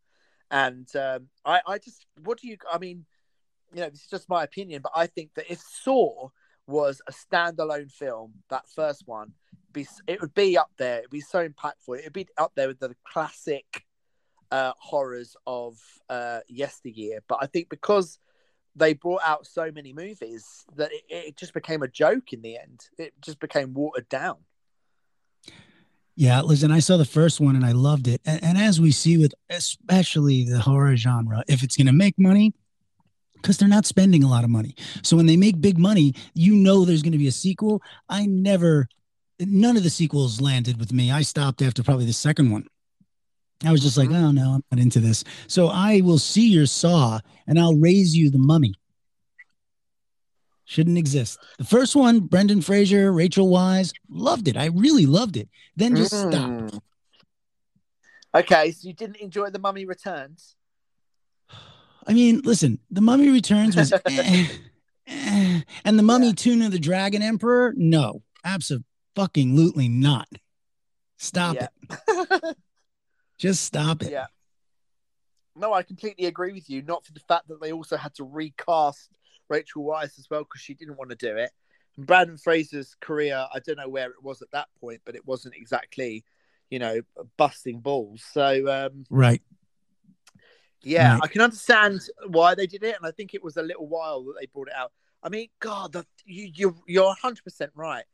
And you know, this is just my opinion, but I think that if Saw was a standalone film, that first one, it would be up there. It'd be so impactful. It'd be up there with the classic horrors of yesteryear. But I think because they brought out so many movies that it just became a joke in the end. It just became watered down. Yeah, listen, I saw the first one and I loved it. And as we see with especially the horror genre, if it's going to make money, because they're not spending a lot of money. So when they make big money, you know there's going to be a sequel. None of the sequels landed with me. I stopped after probably the second one. I was just like, oh, no, I'm not into this. So I will see your Saw and I'll raise you the Mummy. Shouldn't exist. The first one, Brendan Fraser, Rachel Wise, loved it. I really loved it. Then just stopped. Okay, so you didn't enjoy The Mummy Returns? I mean, listen, The Mummy Returns was... and The Mummy Tune of the Dragon Emperor? No, absolutely not. Stop it. Just stop it. Yeah. No, I completely agree with you. Not for the fact that they also had to recast Rachel Weisz as well because she didn't want to do it. And Brandon Fraser's career, I don't know where it was at that point, but it wasn't exactly, you know, busting balls. So, right. Yeah, right. I can understand why they did it. And I think it was a little while that they brought it out. I mean, God, you're 100% right.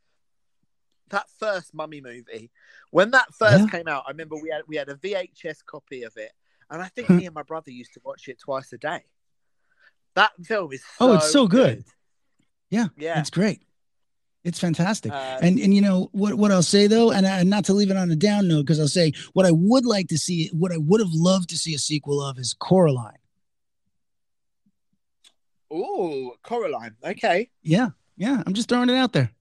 That first Mummy movie, when that first came out, I remember we had a VHS copy of it. And I think me and my brother used to watch it twice a day. That film is so it's so good. Yeah, it's great. It's fantastic. And you know what I'll say though, and not to leave it on a down note, because I'll say what I would have loved to see a sequel of is Coraline. Oh, Coraline. Okay. Yeah. I'm just throwing it out there.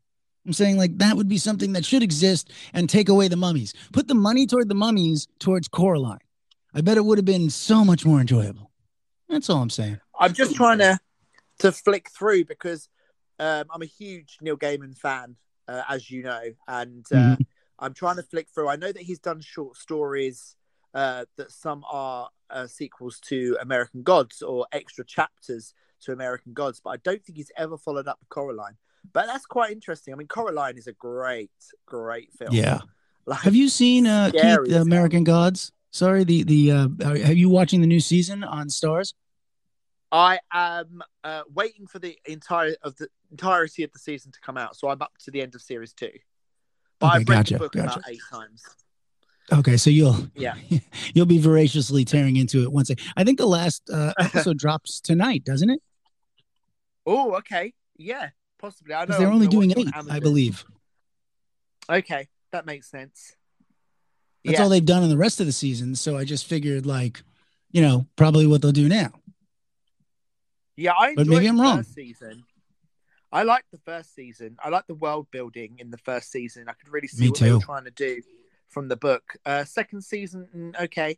I'm saying like that would be something that should exist and take away the mummies. Put the money toward the mummies towards Coraline. I bet it would have been so much more enjoyable. That's all I'm saying. I'm just trying to flick through because I'm a huge Neil Gaiman fan, as you know, and I'm trying to flick through. I know that he's done short stories that some are sequels to American Gods or extra chapters to American Gods, but I don't think he's ever followed up with Coraline. But that's quite interesting. I mean, Coraline is a great, great film. Yeah. Like, have you seen Keith, American Gods? Sorry, are you watching the new season on Stars? I am waiting for the entirety of the season to come out, so I'm up to the end of series 2. But I've read the book about 8 times. Okay, so you'll be voraciously tearing into it once. I think the last episode drops tonight, doesn't it? Oh, okay, yeah, possibly. I know they're only doing 8, I believe. Okay, that makes sense. That's all they've done in the rest of the season. So I just figured, like, you know, probably what they'll do now. Yeah, but maybe I'm wrong. I liked the first season. I liked the world building in the first season. I could really see what they were trying to do from the book. Second season, okay.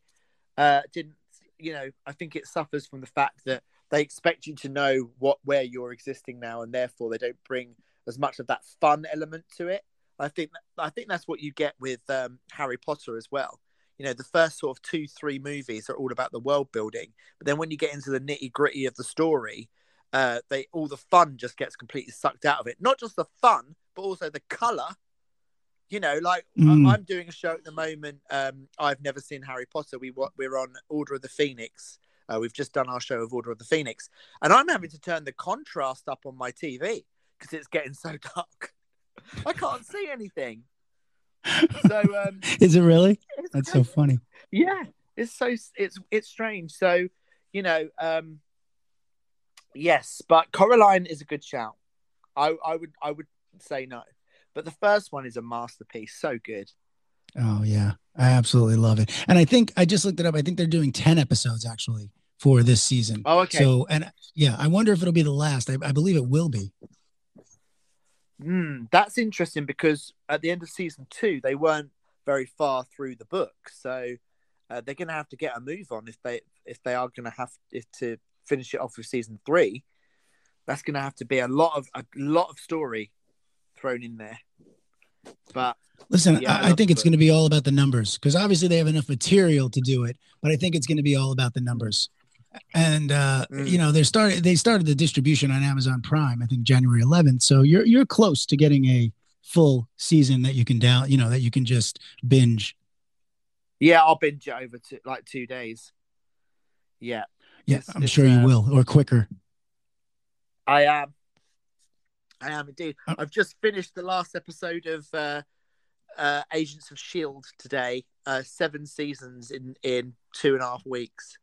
Didn't, you know, I think it suffers from the fact that they expect you to know where you're existing now, and therefore they don't bring as much of that fun element to it. I think that's what you get with Harry Potter as well. You know, the first sort of 2-3 movies are all about the world building, but then when you get into the nitty gritty of the story, all the fun just gets completely sucked out of it. Not just the fun, but also the color. You know, like I'm doing a show at the moment. I've never seen Harry Potter. We're on Order of the Phoenix. We've just done our show of Order of the Phoenix, and I'm having to turn the contrast up on my TV because it's getting so dark. I can't see anything. So is it really? That's so funny. Yeah, it's strange. So, you know, yes, but Coraline is a good shout. I would say no, but the first one is a masterpiece. So good. Oh yeah, I absolutely love it. And I think I just looked it up. I think they're doing 10 episodes actually for this season. Oh, okay. So I wonder if it'll be the last. I believe it will be. That's interesting because at the end of season 2, they weren't very far through the book, so they're going to have to get a move on if they are going to have to finish it off with season 3. That's going to have to be a lot of story thrown in there. But listen, yeah, I think it's going to be all about the numbers because obviously they have enough material to do it, but I think it's going to be all about the numbers. And you know, they started the distribution on Amazon Prime, I think January 11th. So you're close to getting a full season that you can just binge. Yeah, I'll binge it over to like 2 days. Yeah. Yes, yeah, I'm sure you will, or quicker. I am indeed. I've just finished the last episode of Agents of S.H.I.E.L.D. today. 7 seasons in 2.5 weeks.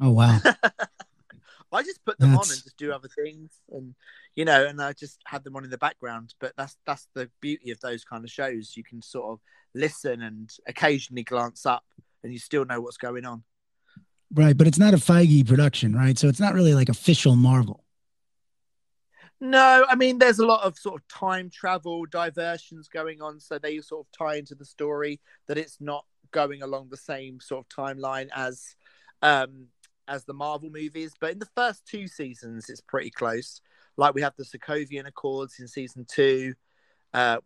Oh wow! I just put them on and just do other things, and you know, and I just had them on in the background. But that's the beauty of those kind of shows. You can sort of listen and occasionally glance up, and you still know what's going on. Right, but it's not a Feige production, right? So it's not really like official Marvel. No, I mean, there's a lot of sort of time travel diversions going on, so they sort of tie into the story that it's not going along the same sort of timeline as the Marvel movies. But in the first two seasons, it's pretty close. Like, we have the Sokovian Accords in season two.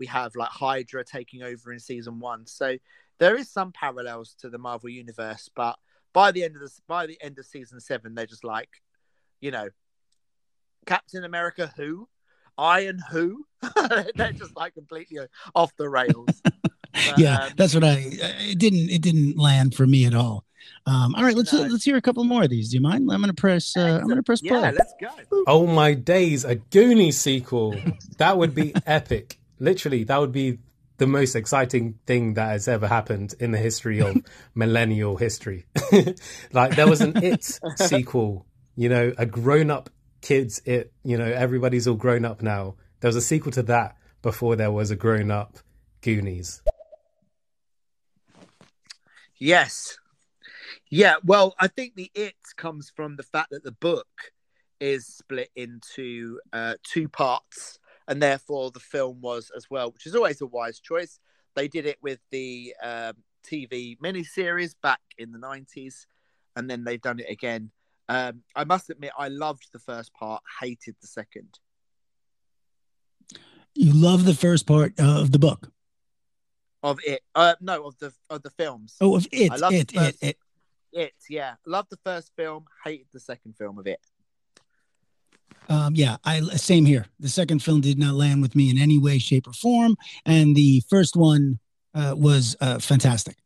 We have, like, Hydra taking over in season one. So there is some parallels to the Marvel universe, but by the end of season seven, they're just like, you know, Captain America who? Iron who? They're just like completely off the rails. But, yeah, that's what it didn't land for me at all. All right, let's hear a couple more of these. Do you mind? I'm gonna press play. Yeah, let's go. Oh my days, a Goonies sequel. That would be epic. Literally, that would be the most exciting thing that has ever happened in the history of millennial history. Like, there was an It sequel, you know, a grown-up kids It, you know, everybody's all grown up now. There was a sequel to that before there was a grown-up Goonies. Yes. Yeah, well, I think the It comes from the fact that the book is split into two parts, and therefore the film was as well, which is always a wise choice. They did it with the TV miniseries back in the 90s, and then they've done it again. I must admit, I loved the first part, hated the second. You love the first part of the book? Of It? No, of the films. Oh, of It. It, yeah. Loved the first film, hated the second film of It. Yeah, same here. The second film did not land with me in any way, shape, or form. And the first one was fantastic.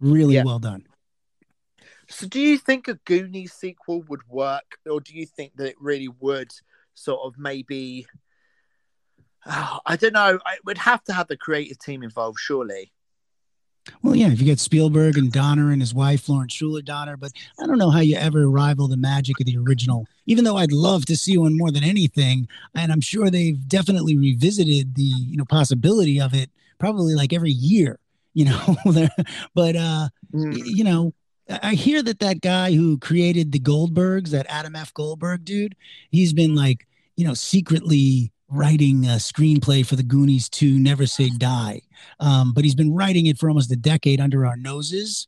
Really well done. So do you think a Goonies sequel would work? Or do you think that it really would sort of maybe... I don't know. It would have to have the creative team involved, surely. Well, yeah, if you get Spielberg and Donner and his wife, Florence Shuler Donner, but I don't know how you ever rival the magic of the original, even though I'd love to see one more than anything. And I'm sure they've definitely revisited the, you know, possibility of it probably like every year, you know, but, you know, I hear that guy who created the Goldbergs, that Adam F. Goldberg dude, he's been like, you know, secretly writing a screenplay for the Goonies 2, Never Say Die. But he's been writing it for almost a decade under our noses.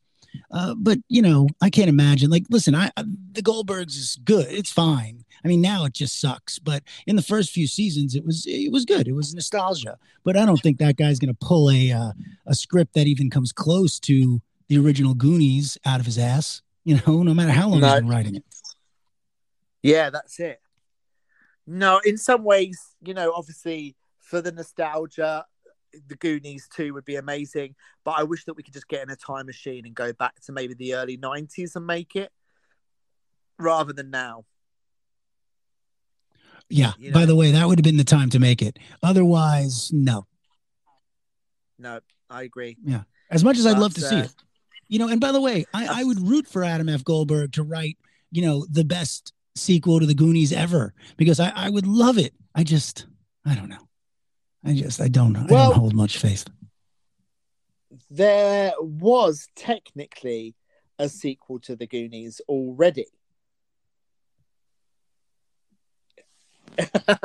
But, you know, I can't imagine. Like, listen, the Goldbergs is good. It's fine. I mean, now it just sucks. But in the first few seasons, it was good. It was nostalgia. But I don't think that guy's going to pull a script that even comes close to the original Goonies out of his ass, you know, no matter how long he's been writing it. Yeah, that's it. No, in some ways, you know, obviously for the nostalgia, the Goonies 2 would be amazing. But I wish that we could just get in a time machine and go back to maybe the early 90s and make it rather than now. Yeah, you know? By the way, that would have been the time to make it. Otherwise, no. No, I agree. Yeah, as much as I'd love to see it. You know, and by the way, I would root for Adam F. Goldberg to write, you know, the best sequel to the Goonies ever, because I would love it. I don't hold much faith. There was technically a sequel to the Goonies already.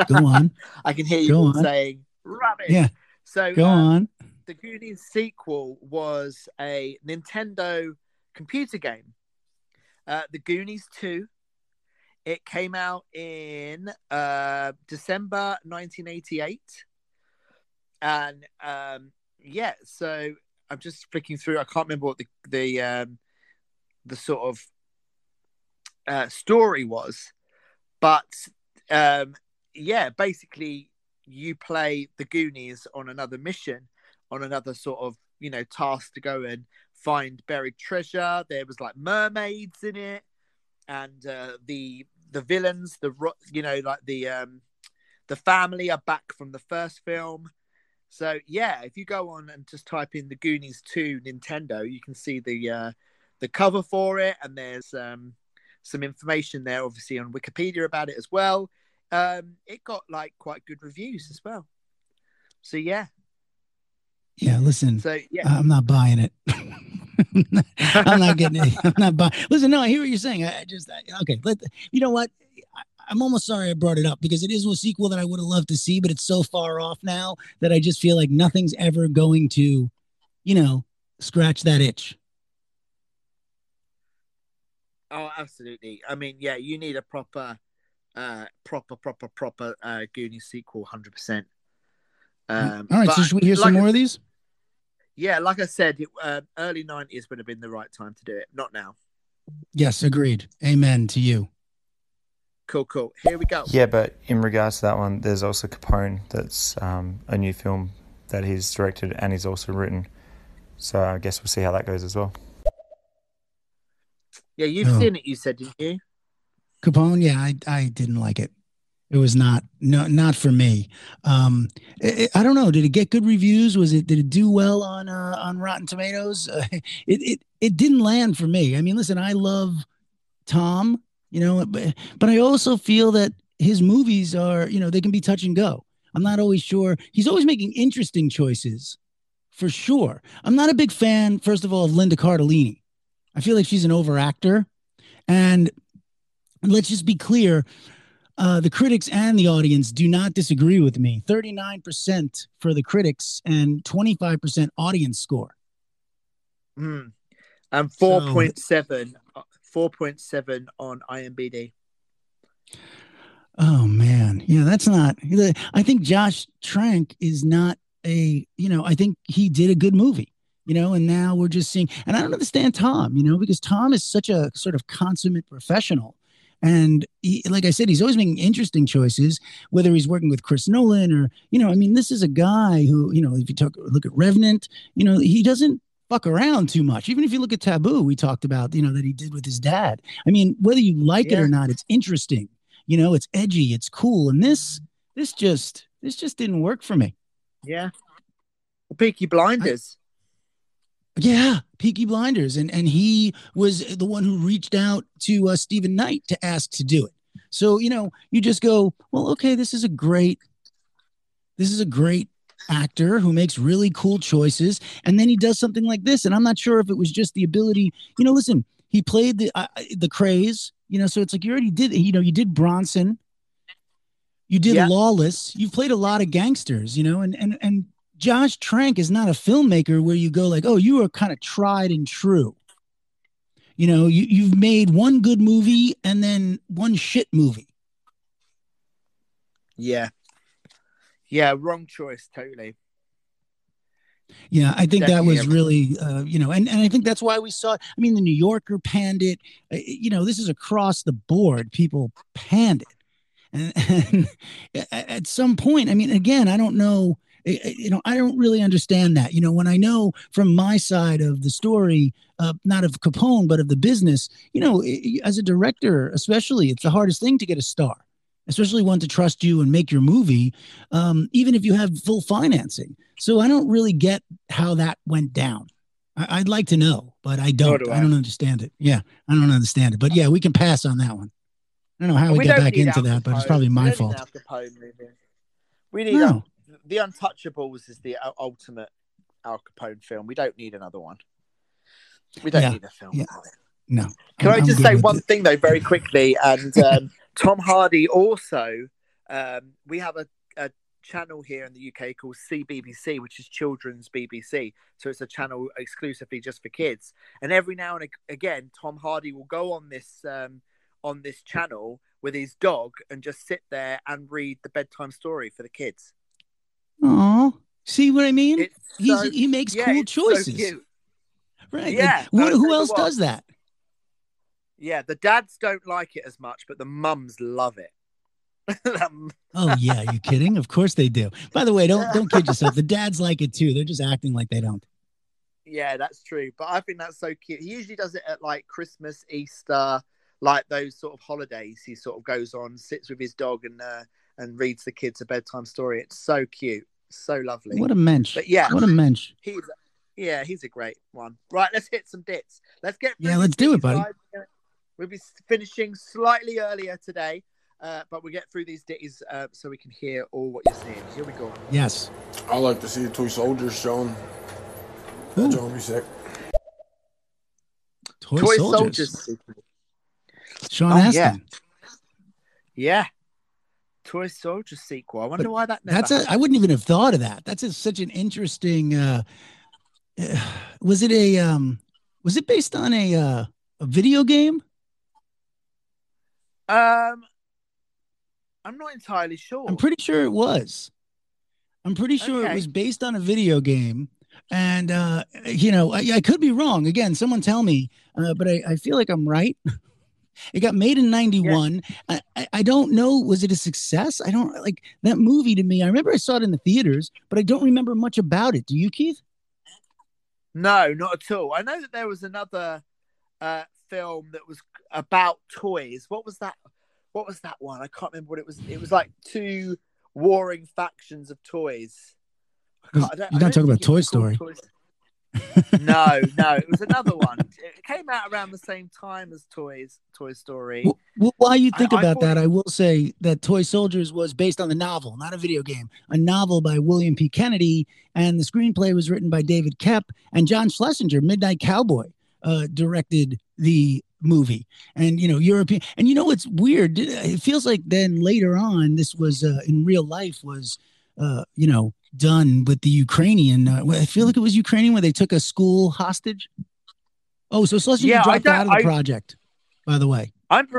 Go on. I can hear you saying rubbish. Yeah. So go on. The Goonies sequel was a Nintendo computer game. The Goonies 2. It came out in December 1988. And, so I'm just flicking through. I can't remember what the sort of story was. But, basically you play the Goonies on another mission, on another sort of, you know, task to go and find buried treasure. There was like mermaids in it. And the villains, the family are back from the first film. So yeah, if you go on and just type in the Goonies 2 Nintendo, you can see the cover for it, and there's some information there, obviously on Wikipedia about it as well. It got like quite good reviews as well. So yeah. Yeah, listen. So yeah, I'm not buying it. I'm not getting it. I'm not buying. Listen, no, I hear what you're saying. Okay. You know what? I'm almost sorry I brought it up, because it is a sequel that I would have loved to see, but it's so far off now that I just feel like nothing's ever going to, you know, scratch that itch. Oh, absolutely. I mean, yeah, you need a proper, proper Goonies sequel, 100%. All right, so should we hear some more of these? Yeah, like I said, early 90s would have been the right time to do it. Not now. Yes, agreed. Amen to you. Cool. Here we go. Yeah, but in regards to that one, there's also Capone. That's a new film that he's directed and he's also written. So I guess we'll see how that goes as well. Yeah, you've seen it, you said, didn't you? Capone, yeah, I didn't like it. It was not for me. I don't know. Did it get good reviews? Did it do well on Rotten Tomatoes? It didn't land for me. I mean, listen, I love Tom, you know, but I also feel that his movies are, you know, they can be touch and go. I'm not always sure. He's always making interesting choices, for sure. I'm not a big fan, first of all, of Linda Cardellini. I feel like she's an overactor, and let's just be clear. The critics and the audience do not disagree with me. 39% for the critics and 25% audience score. And 4.7 on IMDb. Oh, man. Yeah, that's not... I think Josh Trank is not a... You know, I think he did a good movie, you know, and now we're just seeing... And I don't understand Tom, you know, because Tom is such a sort of consummate professional. And he, like I said, he's always making interesting choices, whether he's working with Chris Nolan or, you know, I mean, this is a guy who, you know, if you look at Revenant, you know, he doesn't fuck around too much. Even if you look at Taboo, we talked about, you know, that he did with his dad. I mean, whether you like it or not, it's interesting. You know, it's edgy, it's cool. And this just didn't work for me. Yeah. Peaky Blinders. Yeah, Peaky Blinders. And he was the one who reached out to Stephen Knight to ask to do it. So, you know, you just go, well, okay, this is a great actor who makes really cool choices. And then he does something like this. And I'm not sure if it was just the ability, you know, listen, he played the craze, you know, so it's like you already did, you know, you did Bronson, you did Lawless, you've played a lot of gangsters, you know, and Josh Trank is not a filmmaker where you go like, oh, you are kind of tried and true. You know, you've made one good movie and then one shit movie. Yeah. Yeah, wrong choice, totally. Yeah, I think that was really, you know, and I think that's why we saw it. I mean, the New Yorker panned it. You know, this is across the board. People panned it. And at some point, I mean, again, I don't know. You know, I don't really understand that. You know, when I know from my side of the story, not of Capone, but of the business, you know, as a director, especially, it's the hardest thing to get a star, especially one to trust you and make your movie, even if you have full financing. So I don't really get how that went down. I'd like to know, but I don't. I don't understand it. Yeah, I don't understand it. But yeah, we can pass on that one. I don't know how we get back into that, but it's probably my fault. We need The Untouchables is the ultimate Al Capone film. We don't need another one. We don't need a film. Yeah. No. Can I just say one thing, though, very quickly? And Tom Hardy also, we have a channel here in the UK called CBBC, which is Children's BBC. So it's a channel exclusively just for kids. And every now and again, Tom Hardy will go on this channel with his dog and just sit there and read the bedtime story for the kids. Oh, see what I mean? He makes cool choices, so right? Yeah. Like, who else does that? Yeah, the dads don't like it as much, but the mums love it. Oh yeah, you kidding? Of course they do. By the way, don't kid yourself. The dads like it too. They're just acting like they don't. Yeah, that's true. But I think that's so cute. He usually does it at like Christmas, Easter, like those sort of holidays. He sort of goes on, sits with his dog, and reads the kids a bedtime story. It's so cute. So lovely. What a mensch. But yeah. What a mensch. He's a great one. Right, let's hit some dits. Let's get... Yeah, let's do it, buddy. We'll be finishing slightly earlier today, but we'll get through these ditties so we can hear all what you're seeing. Here we go. Yes. I like to see the toy soldiers shown. That's all be sick. Toy soldiers. Sean Astin. Yeah. Toy Soldier sequel. I wonder why that never happened. I wouldn't even have thought of that. That's such an interesting was it a was it based on a video game? I'm not entirely sure. I'm pretty sure it was. I'm pretty sure it was based on a video game. And, you know, I could be wrong. Again, someone tell me, but I feel like I'm right. It got made in 91. Yeah. I don't know. Was it a success? I don't like that movie to me. I remember I saw it in the theaters, but I don't remember much about it. Do you, Keith? No, not at all. I know that there was another film that was about toys. What was that? What was that one? I can't remember what it was. It was like two warring factions of toys. You're not talking about Toy Story. No, it was another one. It came out around the same time as Toy Story. Well, while you think about that, I will say that Toy Soldiers was based on the novel, not a video game, a novel by William P. Kennedy, and the screenplay was written by David Koepp, and John Schlesinger, Midnight Cowboy, directed the movie. And, you know, European, and, you know, it's weird. It feels like then later on, this was in real life was, you know, done with the Ukrainian. I feel like it was Ukrainian where they took a school hostage. Oh, so Schlesinger dropped out of the project, by the way. I'm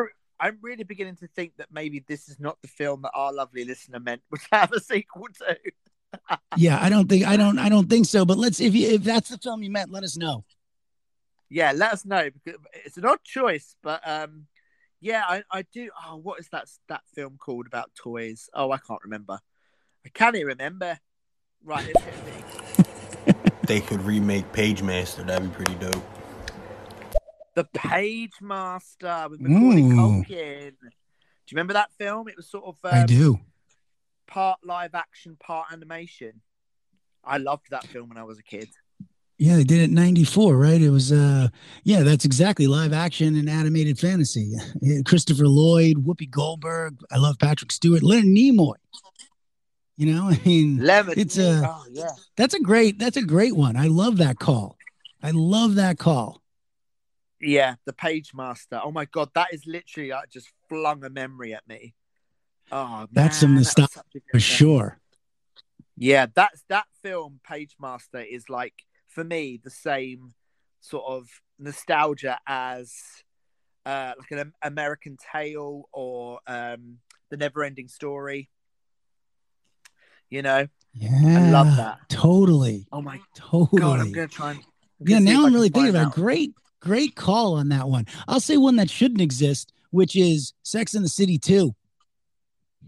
really beginning to think that maybe this is not the film that our lovely listener meant would have a sequel to. Yeah, I don't think so. But let's if that's the film you meant, let us know. Yeah, let us know. It's an odd choice, but yeah, I do. Oh, what is that film called about toys? Oh, I can't remember. I can't even remember. Right, they could remake Pagemaster. That'd be pretty dope. The Pagemaster with Macaulay Culkin. Do you remember that film? It was sort of I do. Part live action, part animation. I loved that film when I was a kid. Yeah, they did it in 94, right? It was yeah, that's exactly live action and animated fantasy. Christopher Lloyd, Whoopi Goldberg. I love Patrick Stewart, Leonard Nimoy. You know, I mean, it's that's a great one. I love that call. Yeah, the Pagemaster. Oh my God, that is literally I just flung a memory at me. Oh, that's some nostalgia for sure. Yeah, that's that film. Pagemaster is like for me the same sort of nostalgia as like an American Tale or The Neverending Story. You know, I love that. Totally. Oh my, totally. God, I'm gonna try. Now I'm really thinking about it. Great call on that one. I'll say one that shouldn't exist, which is Sex and the City 2.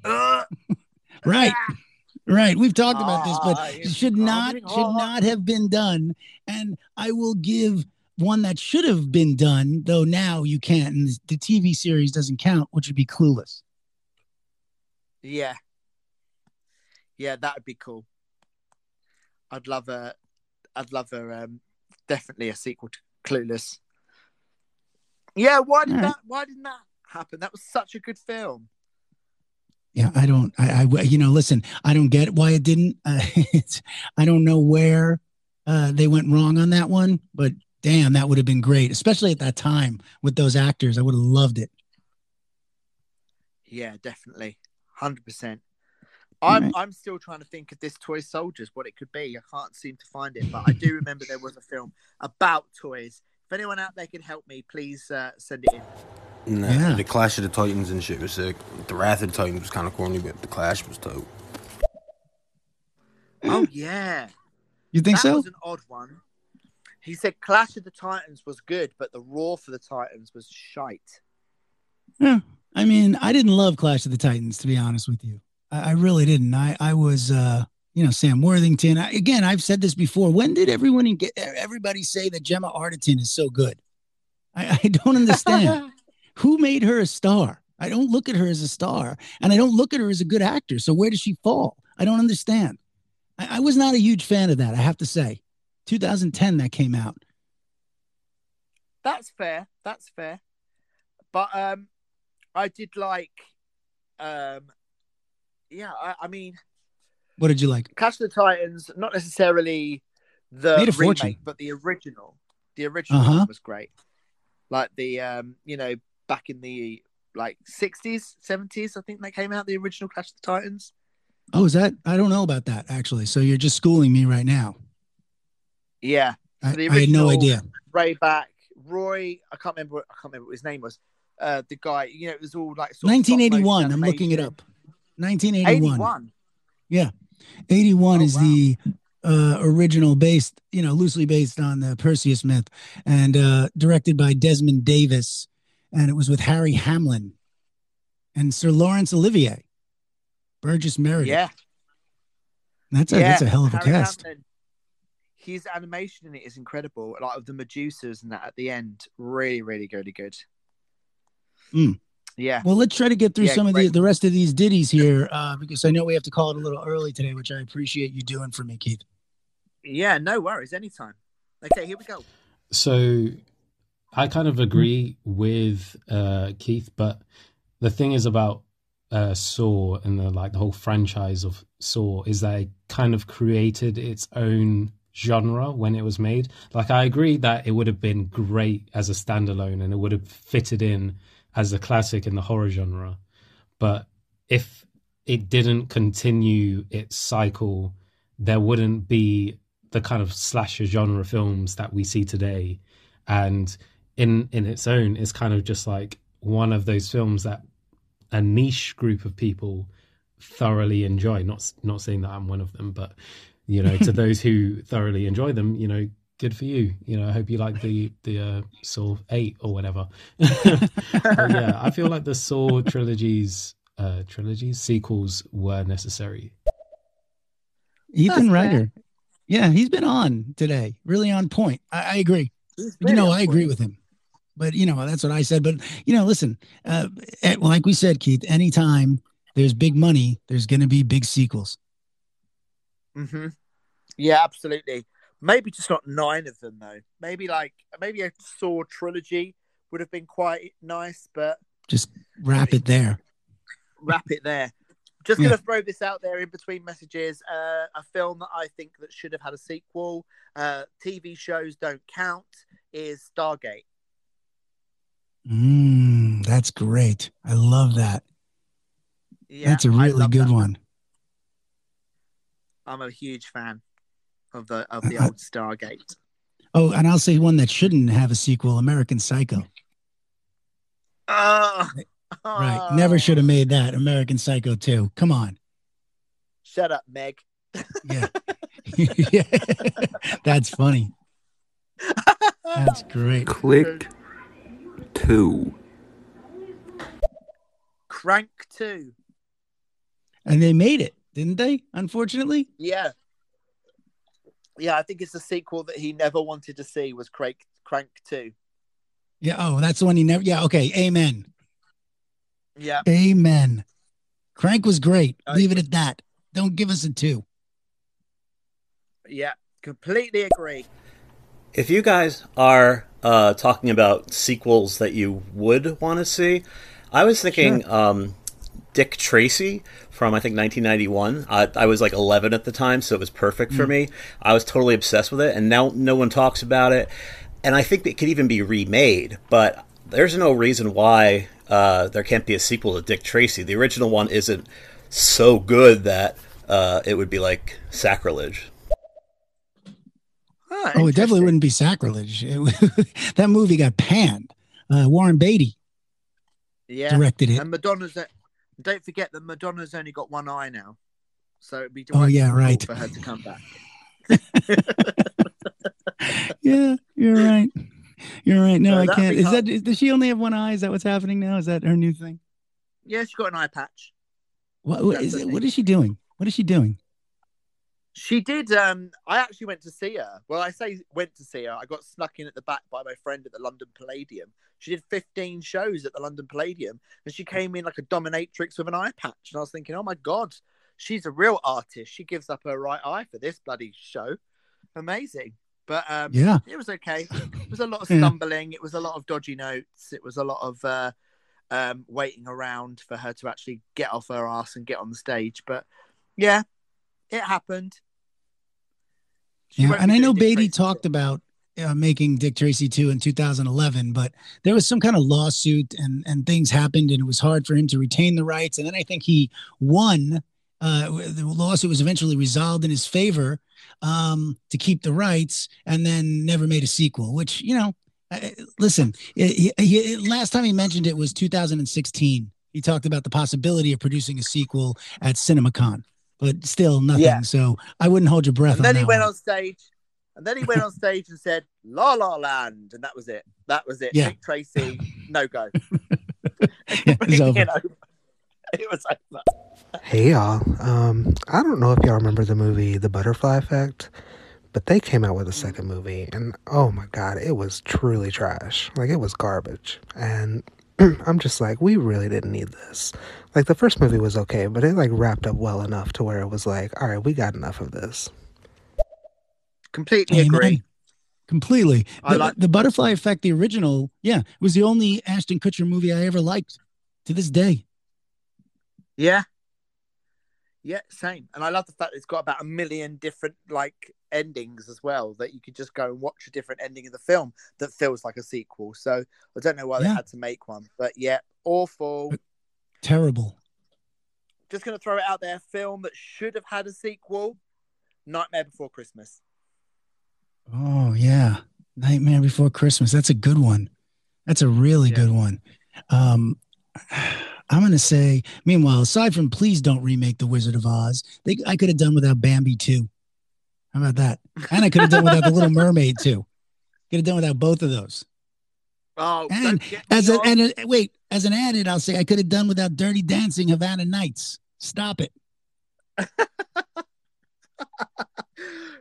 Right. We've talked about this, but it should not have been done. And I will give one that should have been done, though. Now you can't, and the TV series doesn't count, which would be Clueless. Yeah. Yeah, that would be cool. I'd love a definitely a sequel to Clueless. Yeah, why didn't that happen? That was such a good film. Yeah, I don't get why it didn't. I don't know where they went wrong on that one, but damn, that would have been great, especially at that time with those actors. I would have loved it. Yeah, definitely. 100%. I'm still trying to think of this Toy Soldiers, what it could be. I can't seem to find it, but I do remember there was a film about toys. If anyone out there can help me, please send it in. Nah, yeah. The Clash of the Titans and shit was sick. The Wrath of the Titans was kind of corny, but The Clash was dope. Oh, yeah. You think so? That was an odd one. He said Clash of the Titans was good, but the Roar for the Titans was shite. Yeah. I mean, I didn't love Clash of the Titans, to be honest with you. I really didn't. I was, you know, Sam Worthington. Again, I've said this before. When did everybody say that Gemma Arterton is so good? I don't understand. Who made her a star? I don't look at her as a star, and I don't look at her as a good actor. So where does she fall? I don't understand. I was not a huge fan of that, I have to say. 2010, that came out. That's fair. But I did like... yeah, I mean, what did you like? Clash of the Titans, not necessarily the remake, but the original. The original was great. Like the, you know, back in the like 60s, 70s, I think that came out, the original Clash of the Titans. Oh, is that? I don't know about that, actually. So you're just schooling me right now. Yeah. I had no idea. Way back, Roy, I can't remember what his name was. The guy, you know, it was all like sort 1981. Of I'm looking it up. 1981. 81. Yeah. 81 is the original, based, you know, loosely based on the Perseus myth, and directed by Desmond Davis, and it was with Harry Hamlin and Sir Laurence Olivier, Burgess Meredith. Yeah. That's a hell of a cast. Hamlin, his animation in it is incredible. A lot of the Medusas and that at the end, really, really, really good. Mm. Yeah. Well, let's try to get through some of the rest of these ditties here, because I know we have to call it a little early today, which I appreciate you doing for me, Keith. Yeah, no worries. Anytime. Okay, here we go. So I kind of agree with Keith, but the thing is about Saw and the whole franchise of Saw is that it kind of created its own genre when it was made. Like, I agree that it would have been great as a standalone and it would have fitted in as a classic in the horror genre, but if it didn't continue its cycle, there wouldn't be the kind of slasher genre films that we see today. And in its own, it's kind of just like one of those films that a niche group of people thoroughly enjoy. Not saying that I'm one of them, but you know, to those who thoroughly enjoy them, you know, good for you. You know, I hope you like the Saw 8 or whatever. Yeah, I feel like the Saw trilogies, sequels were necessary. Ethan Ryder. Yeah, he's been on today. Really on point. I agree. You know, I agree with him. But, you know, that's what I said. But, you know, listen, like we said, Keith, anytime there's big money, there's going to be big sequels. Mm-hmm. Yeah, absolutely. Maybe just not 9 of them, though. Maybe a Saw trilogy would have been quite nice, but... Just wrap it there. Just going to throw this out there in between messages. A film that I think that should have had a sequel, TV shows don't count, is Stargate. That's great. I love that. Yeah, that's a really good one. I'm a huge fan of the old Stargate. Oh, and I'll say one that shouldn't have a sequel, American Psycho. Right. Never should have made that. American Psycho 2. Come on. Shut up, Meg. Yeah. Yeah. That's funny. That's great. Click 2. Crank 2. And they made it, didn't they? Unfortunately. Yeah. Yeah, I think it's the sequel that he never wanted to see was Crank 2. Yeah, oh, that's the one he never... Yeah, okay, amen. Yeah. Amen. Crank was great. Leave it at that. Don't give us a 2. Yeah, completely agree. If you guys are talking about sequels that you would want to see, I was thinking... Sure. Dick Tracy from, I think, 1991. I was like 11 at the time, so it was perfect for me. I was totally obsessed with it, and now no one talks about it. And I think it could even be remade, but there's no reason why there can't be a sequel to Dick Tracy. The original one isn't so good that it would be like sacrilege. Oh, it definitely wouldn't be sacrilege. That movie got panned. Warren Beatty directed it. And Madonna's... Don't forget that Madonna's only got one eye now, so it'd be right for her to come back. Yeah, you're right. You're right. No, so I can't. Does she only have one eye? Is that what's happening now? Is that her new thing? Yeah, she's got an eye patch. What is she doing? What is she doing? She did. I actually went to see her. Well, I say went to see her. I got snuck in at the back by my friend at the London Palladium. She did 15 shows at the London Palladium, and she came in like a dominatrix with an eye patch. And I was thinking, oh my God, she's a real artist. She gives up her right eye for this bloody show. Amazing. But it was okay. It was a lot of stumbling. It was a lot of dodgy notes. It was a lot of waiting around for her to actually get off her ass and get on the stage. But yeah, it happened. And I know Beatty talked about making Dick Tracy 2 in 2011, but there was some kind of lawsuit and things happened, and it was hard for him to retain the rights. And then I think he won The lawsuit was eventually resolved in his favor to keep the rights, and then never made a sequel, which, you know, listen, last time he mentioned it was 2016. He talked about the possibility of producing a sequel at CinemaCon, but still nothing. Yeah. So I wouldn't hold your breath. And then he went on stage. And then he went on stage and said, La La Land. And that was it. That was it. Yeah. Dick Tracy, no go. Yeah, it was over. It was over. Hey, y'all. I don't know if y'all remember the movie The Butterfly Effect, but they came out with a second movie. And, oh, my God, it was truly trash. Like, it was garbage. And I'm just like, we really didn't need this. Like, the first movie was okay, but it, like, wrapped up well enough to where it was like, all right, we got enough of this. Completely agree. Completely. The Butterfly Effect, the original, yeah, was the only Ashton Kutcher movie I ever liked to this day. Yeah. Yeah, same. And I love the fact that it's got about a million different, like, endings as well, that you could just go and watch a different ending of the film that feels like a sequel. So I don't know why they had to make one. But, yeah, awful. Terrible. Just going to throw it out there. Film that should have had a sequel, Nightmare Before Christmas. Oh, yeah. Nightmare Before Christmas. That's a good one. That's a really good one. I'm going to say, meanwhile, aside from please don't remake The Wizard of Oz, I could have done without Bambi too. How about that? And I could have done without The Little Mermaid too. Could have done without both of those. Oh, and as an added, I'll say I could have done without Dirty Dancing, Havana Nights. Stop it.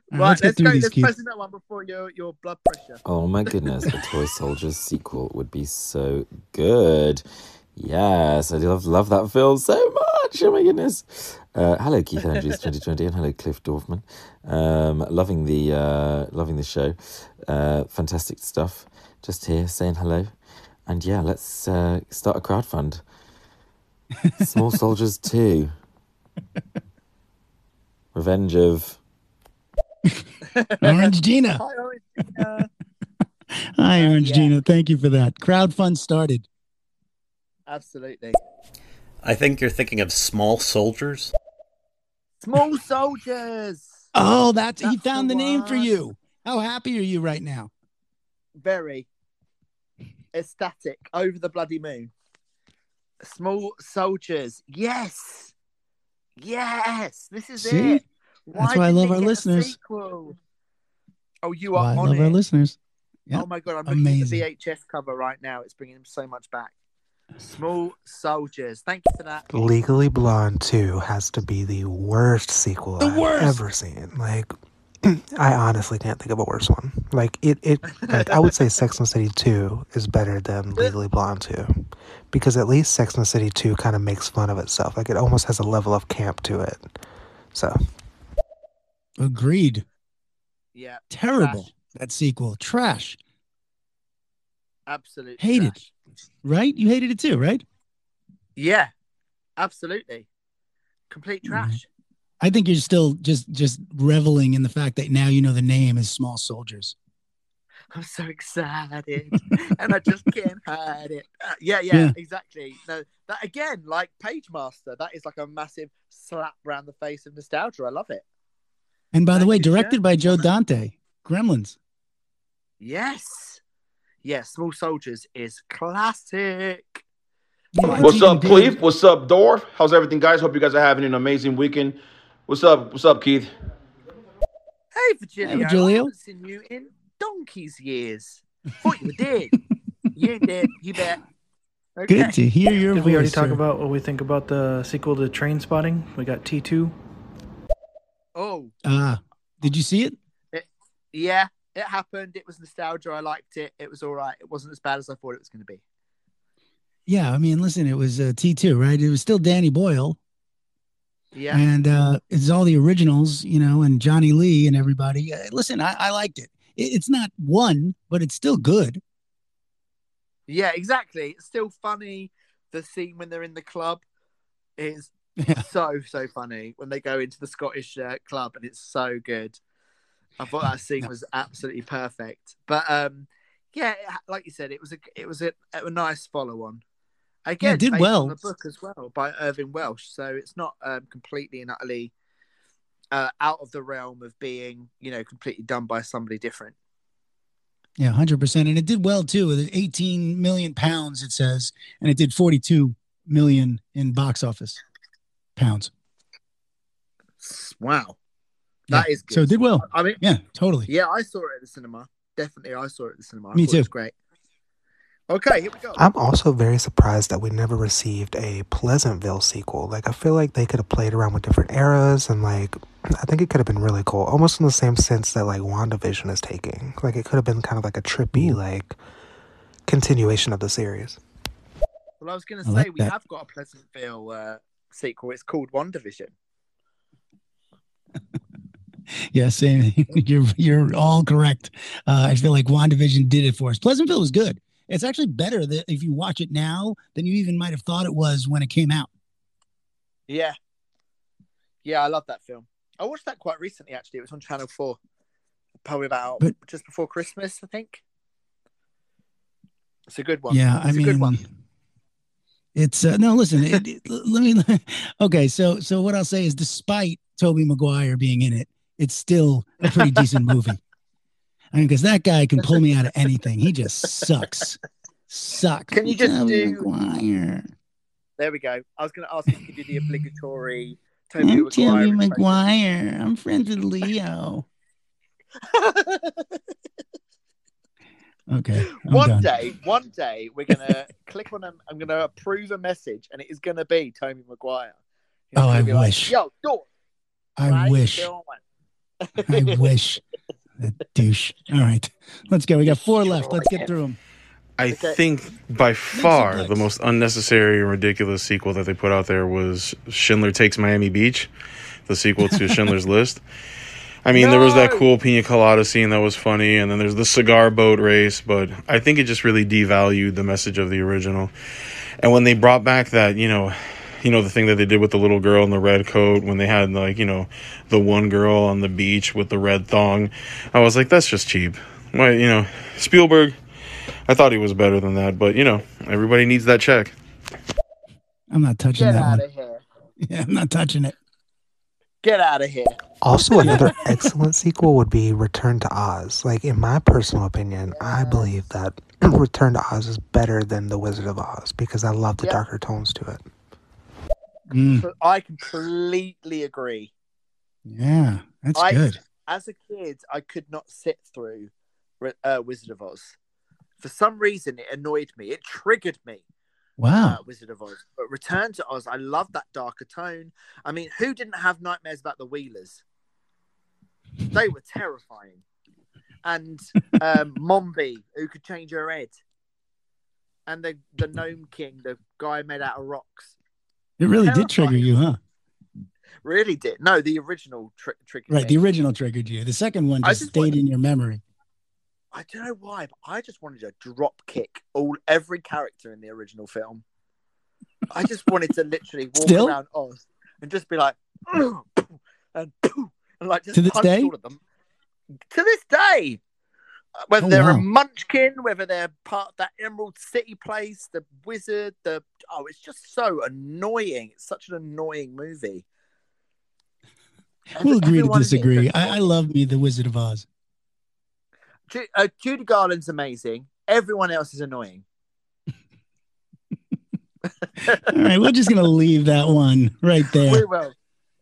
Right, let's press that one before your blood pressure. Oh my goodness, the Toy Soldiers sequel would be so good. Yes, I love that film so much. Oh my goodness. Hello Keith Andrews 2020 and hello Cliff Dorfman. Loving the show. Fantastic stuff. Just here saying hello. And yeah, let's start a crowdfund. Small Soldiers 2. Revenge of Orange Gina. Hi, Orange Gina. Hi, Orange Gina. Thank you for that. Crowdfund started. Absolutely. I think you're thinking of Small Soldiers. Small Soldiers. Oh, that's he found the name for you. How happy are you right now? Very ecstatic. Over the bloody moon. Small Soldiers. Yes. Yes. This is it. That's why I love our listeners. Oh, you are on it. I love our listeners. Oh, my God. I'm looking at the VHS cover right now. It's bringing them so much back. Small Soldiers. Thank you for that. Legally Blonde 2 has to be the worst sequel I've ever seen. Like, I honestly can't think of a worse one. Like, like, I would say Sex and the City 2 is better than Legally Blonde 2. Because at least Sex and the City 2 kind of makes fun of itself. Like, it almost has a level of camp to it. So... Agreed. Yeah. Terrible. Trash. That sequel. Trash. Absolutely. Hated. Trash. Right? You hated it too, right? Yeah. Absolutely. Complete trash. I think you're still just reveling in the fact that now you know the name is Small Soldiers. I'm so excited. And I just can't hide it. Yeah, exactly. No, that again, like Pagemaster, that is like a massive slap around the face of nostalgia. I love it. And by the way, directed by Joe Dante, Gremlins. Yes. Yes, Small Soldiers is classic. What's up, Cleve? What's up, Dorf? How's everything, guys? Hope you guys are having an amazing weekend. What's up? What's up, Keith? Hey, Virgilio. Hey, Virgilio. I haven't seen you in donkey's years. Thought you were dead. You ain't dead. You bet. Okay. Good to hear your voice. Did we already talk about what we think about the sequel to Train Spotting? We got T2. Oh, did you see it? Yeah, it happened. It was nostalgia. I liked it. It was all right. It wasn't as bad as I thought it was going to be. Yeah, I mean, listen, it was T2, right? It was still Danny Boyle. Yeah. And it's all the originals, you know, and Johnny Lee and everybody. Listen, I liked it. It's not one, but it's still good. Yeah, exactly. It's still funny. The scene when they're in the club is... Yeah. So funny when they go into the Scottish club, and it's so good. I thought that scene was absolutely perfect. But yeah, like you said, it was a nice follow on, Again, it did well. The book as well by Irving Welsh, so it's not completely and utterly out of the realm of being, you know, completely done by somebody different. Yeah, 100%, and it did well too. With £18 million, it says, and it did 42 million in box office pounds. Wow, that is good. So it did well. I mean, yeah, totally. Yeah, I saw it at the cinema. Definitely, I saw it at the cinema. Me too. It was great. Okay, here we go. I'm also very surprised that we never received a Pleasantville sequel. Like, I feel like they could have played around with different eras, and like, I think it could have been really cool. Almost in the same sense that like WandaVision is taking. Like, it could have been kind of like a trippy, like, continuation of the series. Well, I was going to say, like, we have got a Pleasantville sequel. It's called WandaVision. Yeah, same. You're all correct. I feel like WandaVision did it for us. Pleasantville was good. It's actually better that if you watch it now than you even might have thought it was when it came out. Yeah. Yeah, I love that film. I watched that quite recently, actually. It was on Channel 4, probably about just before Christmas, I think. It's a good one. Yeah, I mean, it's a good one. It's no, listen, okay, so what I'll say is, despite Tobey Maguire being in it, it's still a pretty decent movie. I mean, because that guy can pull me out of anything. He just sucks. Can you just Maguire. There we go. I was going to ask if you could do the obligatory Tobey Maguire. I'm friends with Leo. Okay. One day, we're going to click on him. I'm going to approve a message, and it is going to be Tobey Maguire. You know, I wish. Like, yo, door. I wish. I wish. That douche. All right, let's go. We got four left. Let's get through them. I think by far the most unnecessary and ridiculous sequel that they put out there was Schindler Takes Miami Beach, the sequel to Schindler's List. I mean, there was that cool Pina Colada scene that was funny, and then there's the cigar boat race, but I think it just really devalued the message of the original. And when they brought back that, you know, the thing that they did with the little girl in the red coat, when they had, like, you know, the one girl on the beach with the red thong, I was like, that's just cheap. Well, you know, Spielberg, I thought he was better than that, but, you know, everybody needs that check. I'm not touching that one. Get out of here. Yeah, I'm not touching it. Get out of here. Also, another excellent sequel would be Return to Oz. Like, in my personal opinion, I believe that Return to Oz is better than The Wizard of Oz, because I love the darker tones to it. I completely agree. Yeah, that's good. As a kid, I could not sit through Wizard of Oz. For some reason, it annoyed me. It triggered me. Wow. Wizard of Oz. But Return to Oz, I love that darker tone. I mean, who didn't have nightmares about the Wheelers? They were terrifying. And Mombi, who could change her head. And the Gnome King, the guy made out of rocks. It really did trigger you, huh? Really did. No, the original triggered me. Right, the original triggered you. The second one just stayed in your memory. I don't know why, but I just wanted to drop kick every character in the original film. I just wanted to literally walk around Oz and just be like, and like, just punch all of them. To this day. Whether they're a munchkin, whether they're part of that Emerald City place, the wizard, it's just so annoying. It's such an annoying movie. We'll agree to disagree. I love me the Wizard of Oz. Judy Garland's amazing. Everyone else is annoying. All right, we're just going to leave that one right there. We will.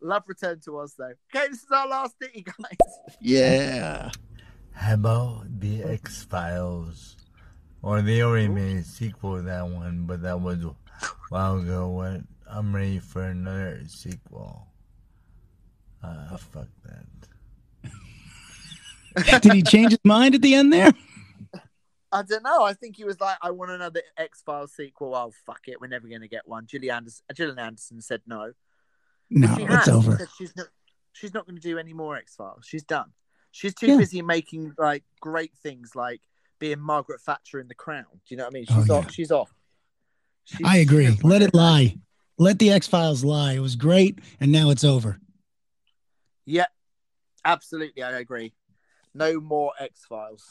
Love Return to Oz, though. Okay, this is our last ditty, guys. Yeah. How about the X-Files? Or they already made a sequel to that one, but that was a while ago. What? I'm ready for another sequel. Fuck that. Did he change his mind at the end there? I don't know. I think he was like, I want another X-Files sequel. Oh, fuck it. We're never going to get one. Gillian Anderson said no. No, it's over. She said she's not going to do any more X-Files. She's done. She's too busy making like great things, like being Margaret Thatcher in The Crown. Do you know what I mean? She's off. She's off. I agree. Let it lie. Let the X-Files lie. It was great, and now it's over. Yeah, absolutely. I agree. No more X-Files.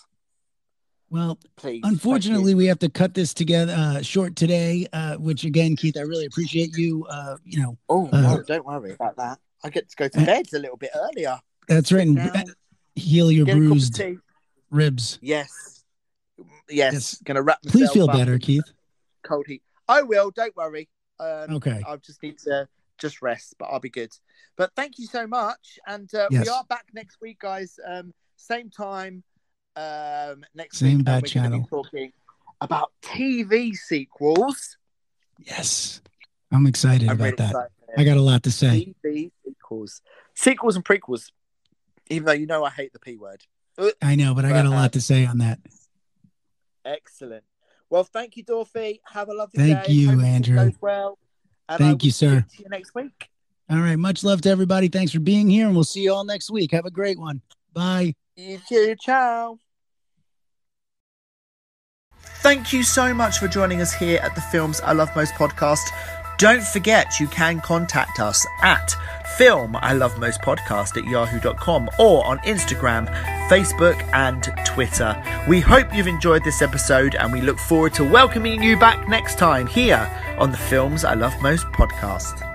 Well, please, unfortunately, we have to cut this together short today, which, again, Keith, I really appreciate you. No, don't worry about that. I get to go to bed a little bit earlier. That's right. Heal your bruised ribs. Yes. Gonna wrap myself up. Please feel better, Keith. Cold heat. I will. Don't worry. Okay. I just need to just rest, but I'll be good. But thank you so much, and we are back next week, guys. Same time. Next same week, bad channel. Be talking about TV sequels. Yes, I'm excited about that. Excited. I got a lot to say. TV sequels and prequels. Even though I hate the P word. I know, but I got a lot to say on that. Excellent. Well, thank you, Dorothy. Have a lovely day. Thank you, Andrew. Well, and thank you, sir. See you next week. All right. Much love to everybody. Thanks for being here, and we'll see you all next week. Have a great one. Bye. You too. Ciao. Thank you so much for joining us here at the Films I Love Most podcast. Don't forget, you can contact us at filmilovemostpodcast@yahoo.com or on Instagram, Facebook and Twitter. We hope you've enjoyed this episode, and we look forward to welcoming you back next time here on the Films I Love Most podcast.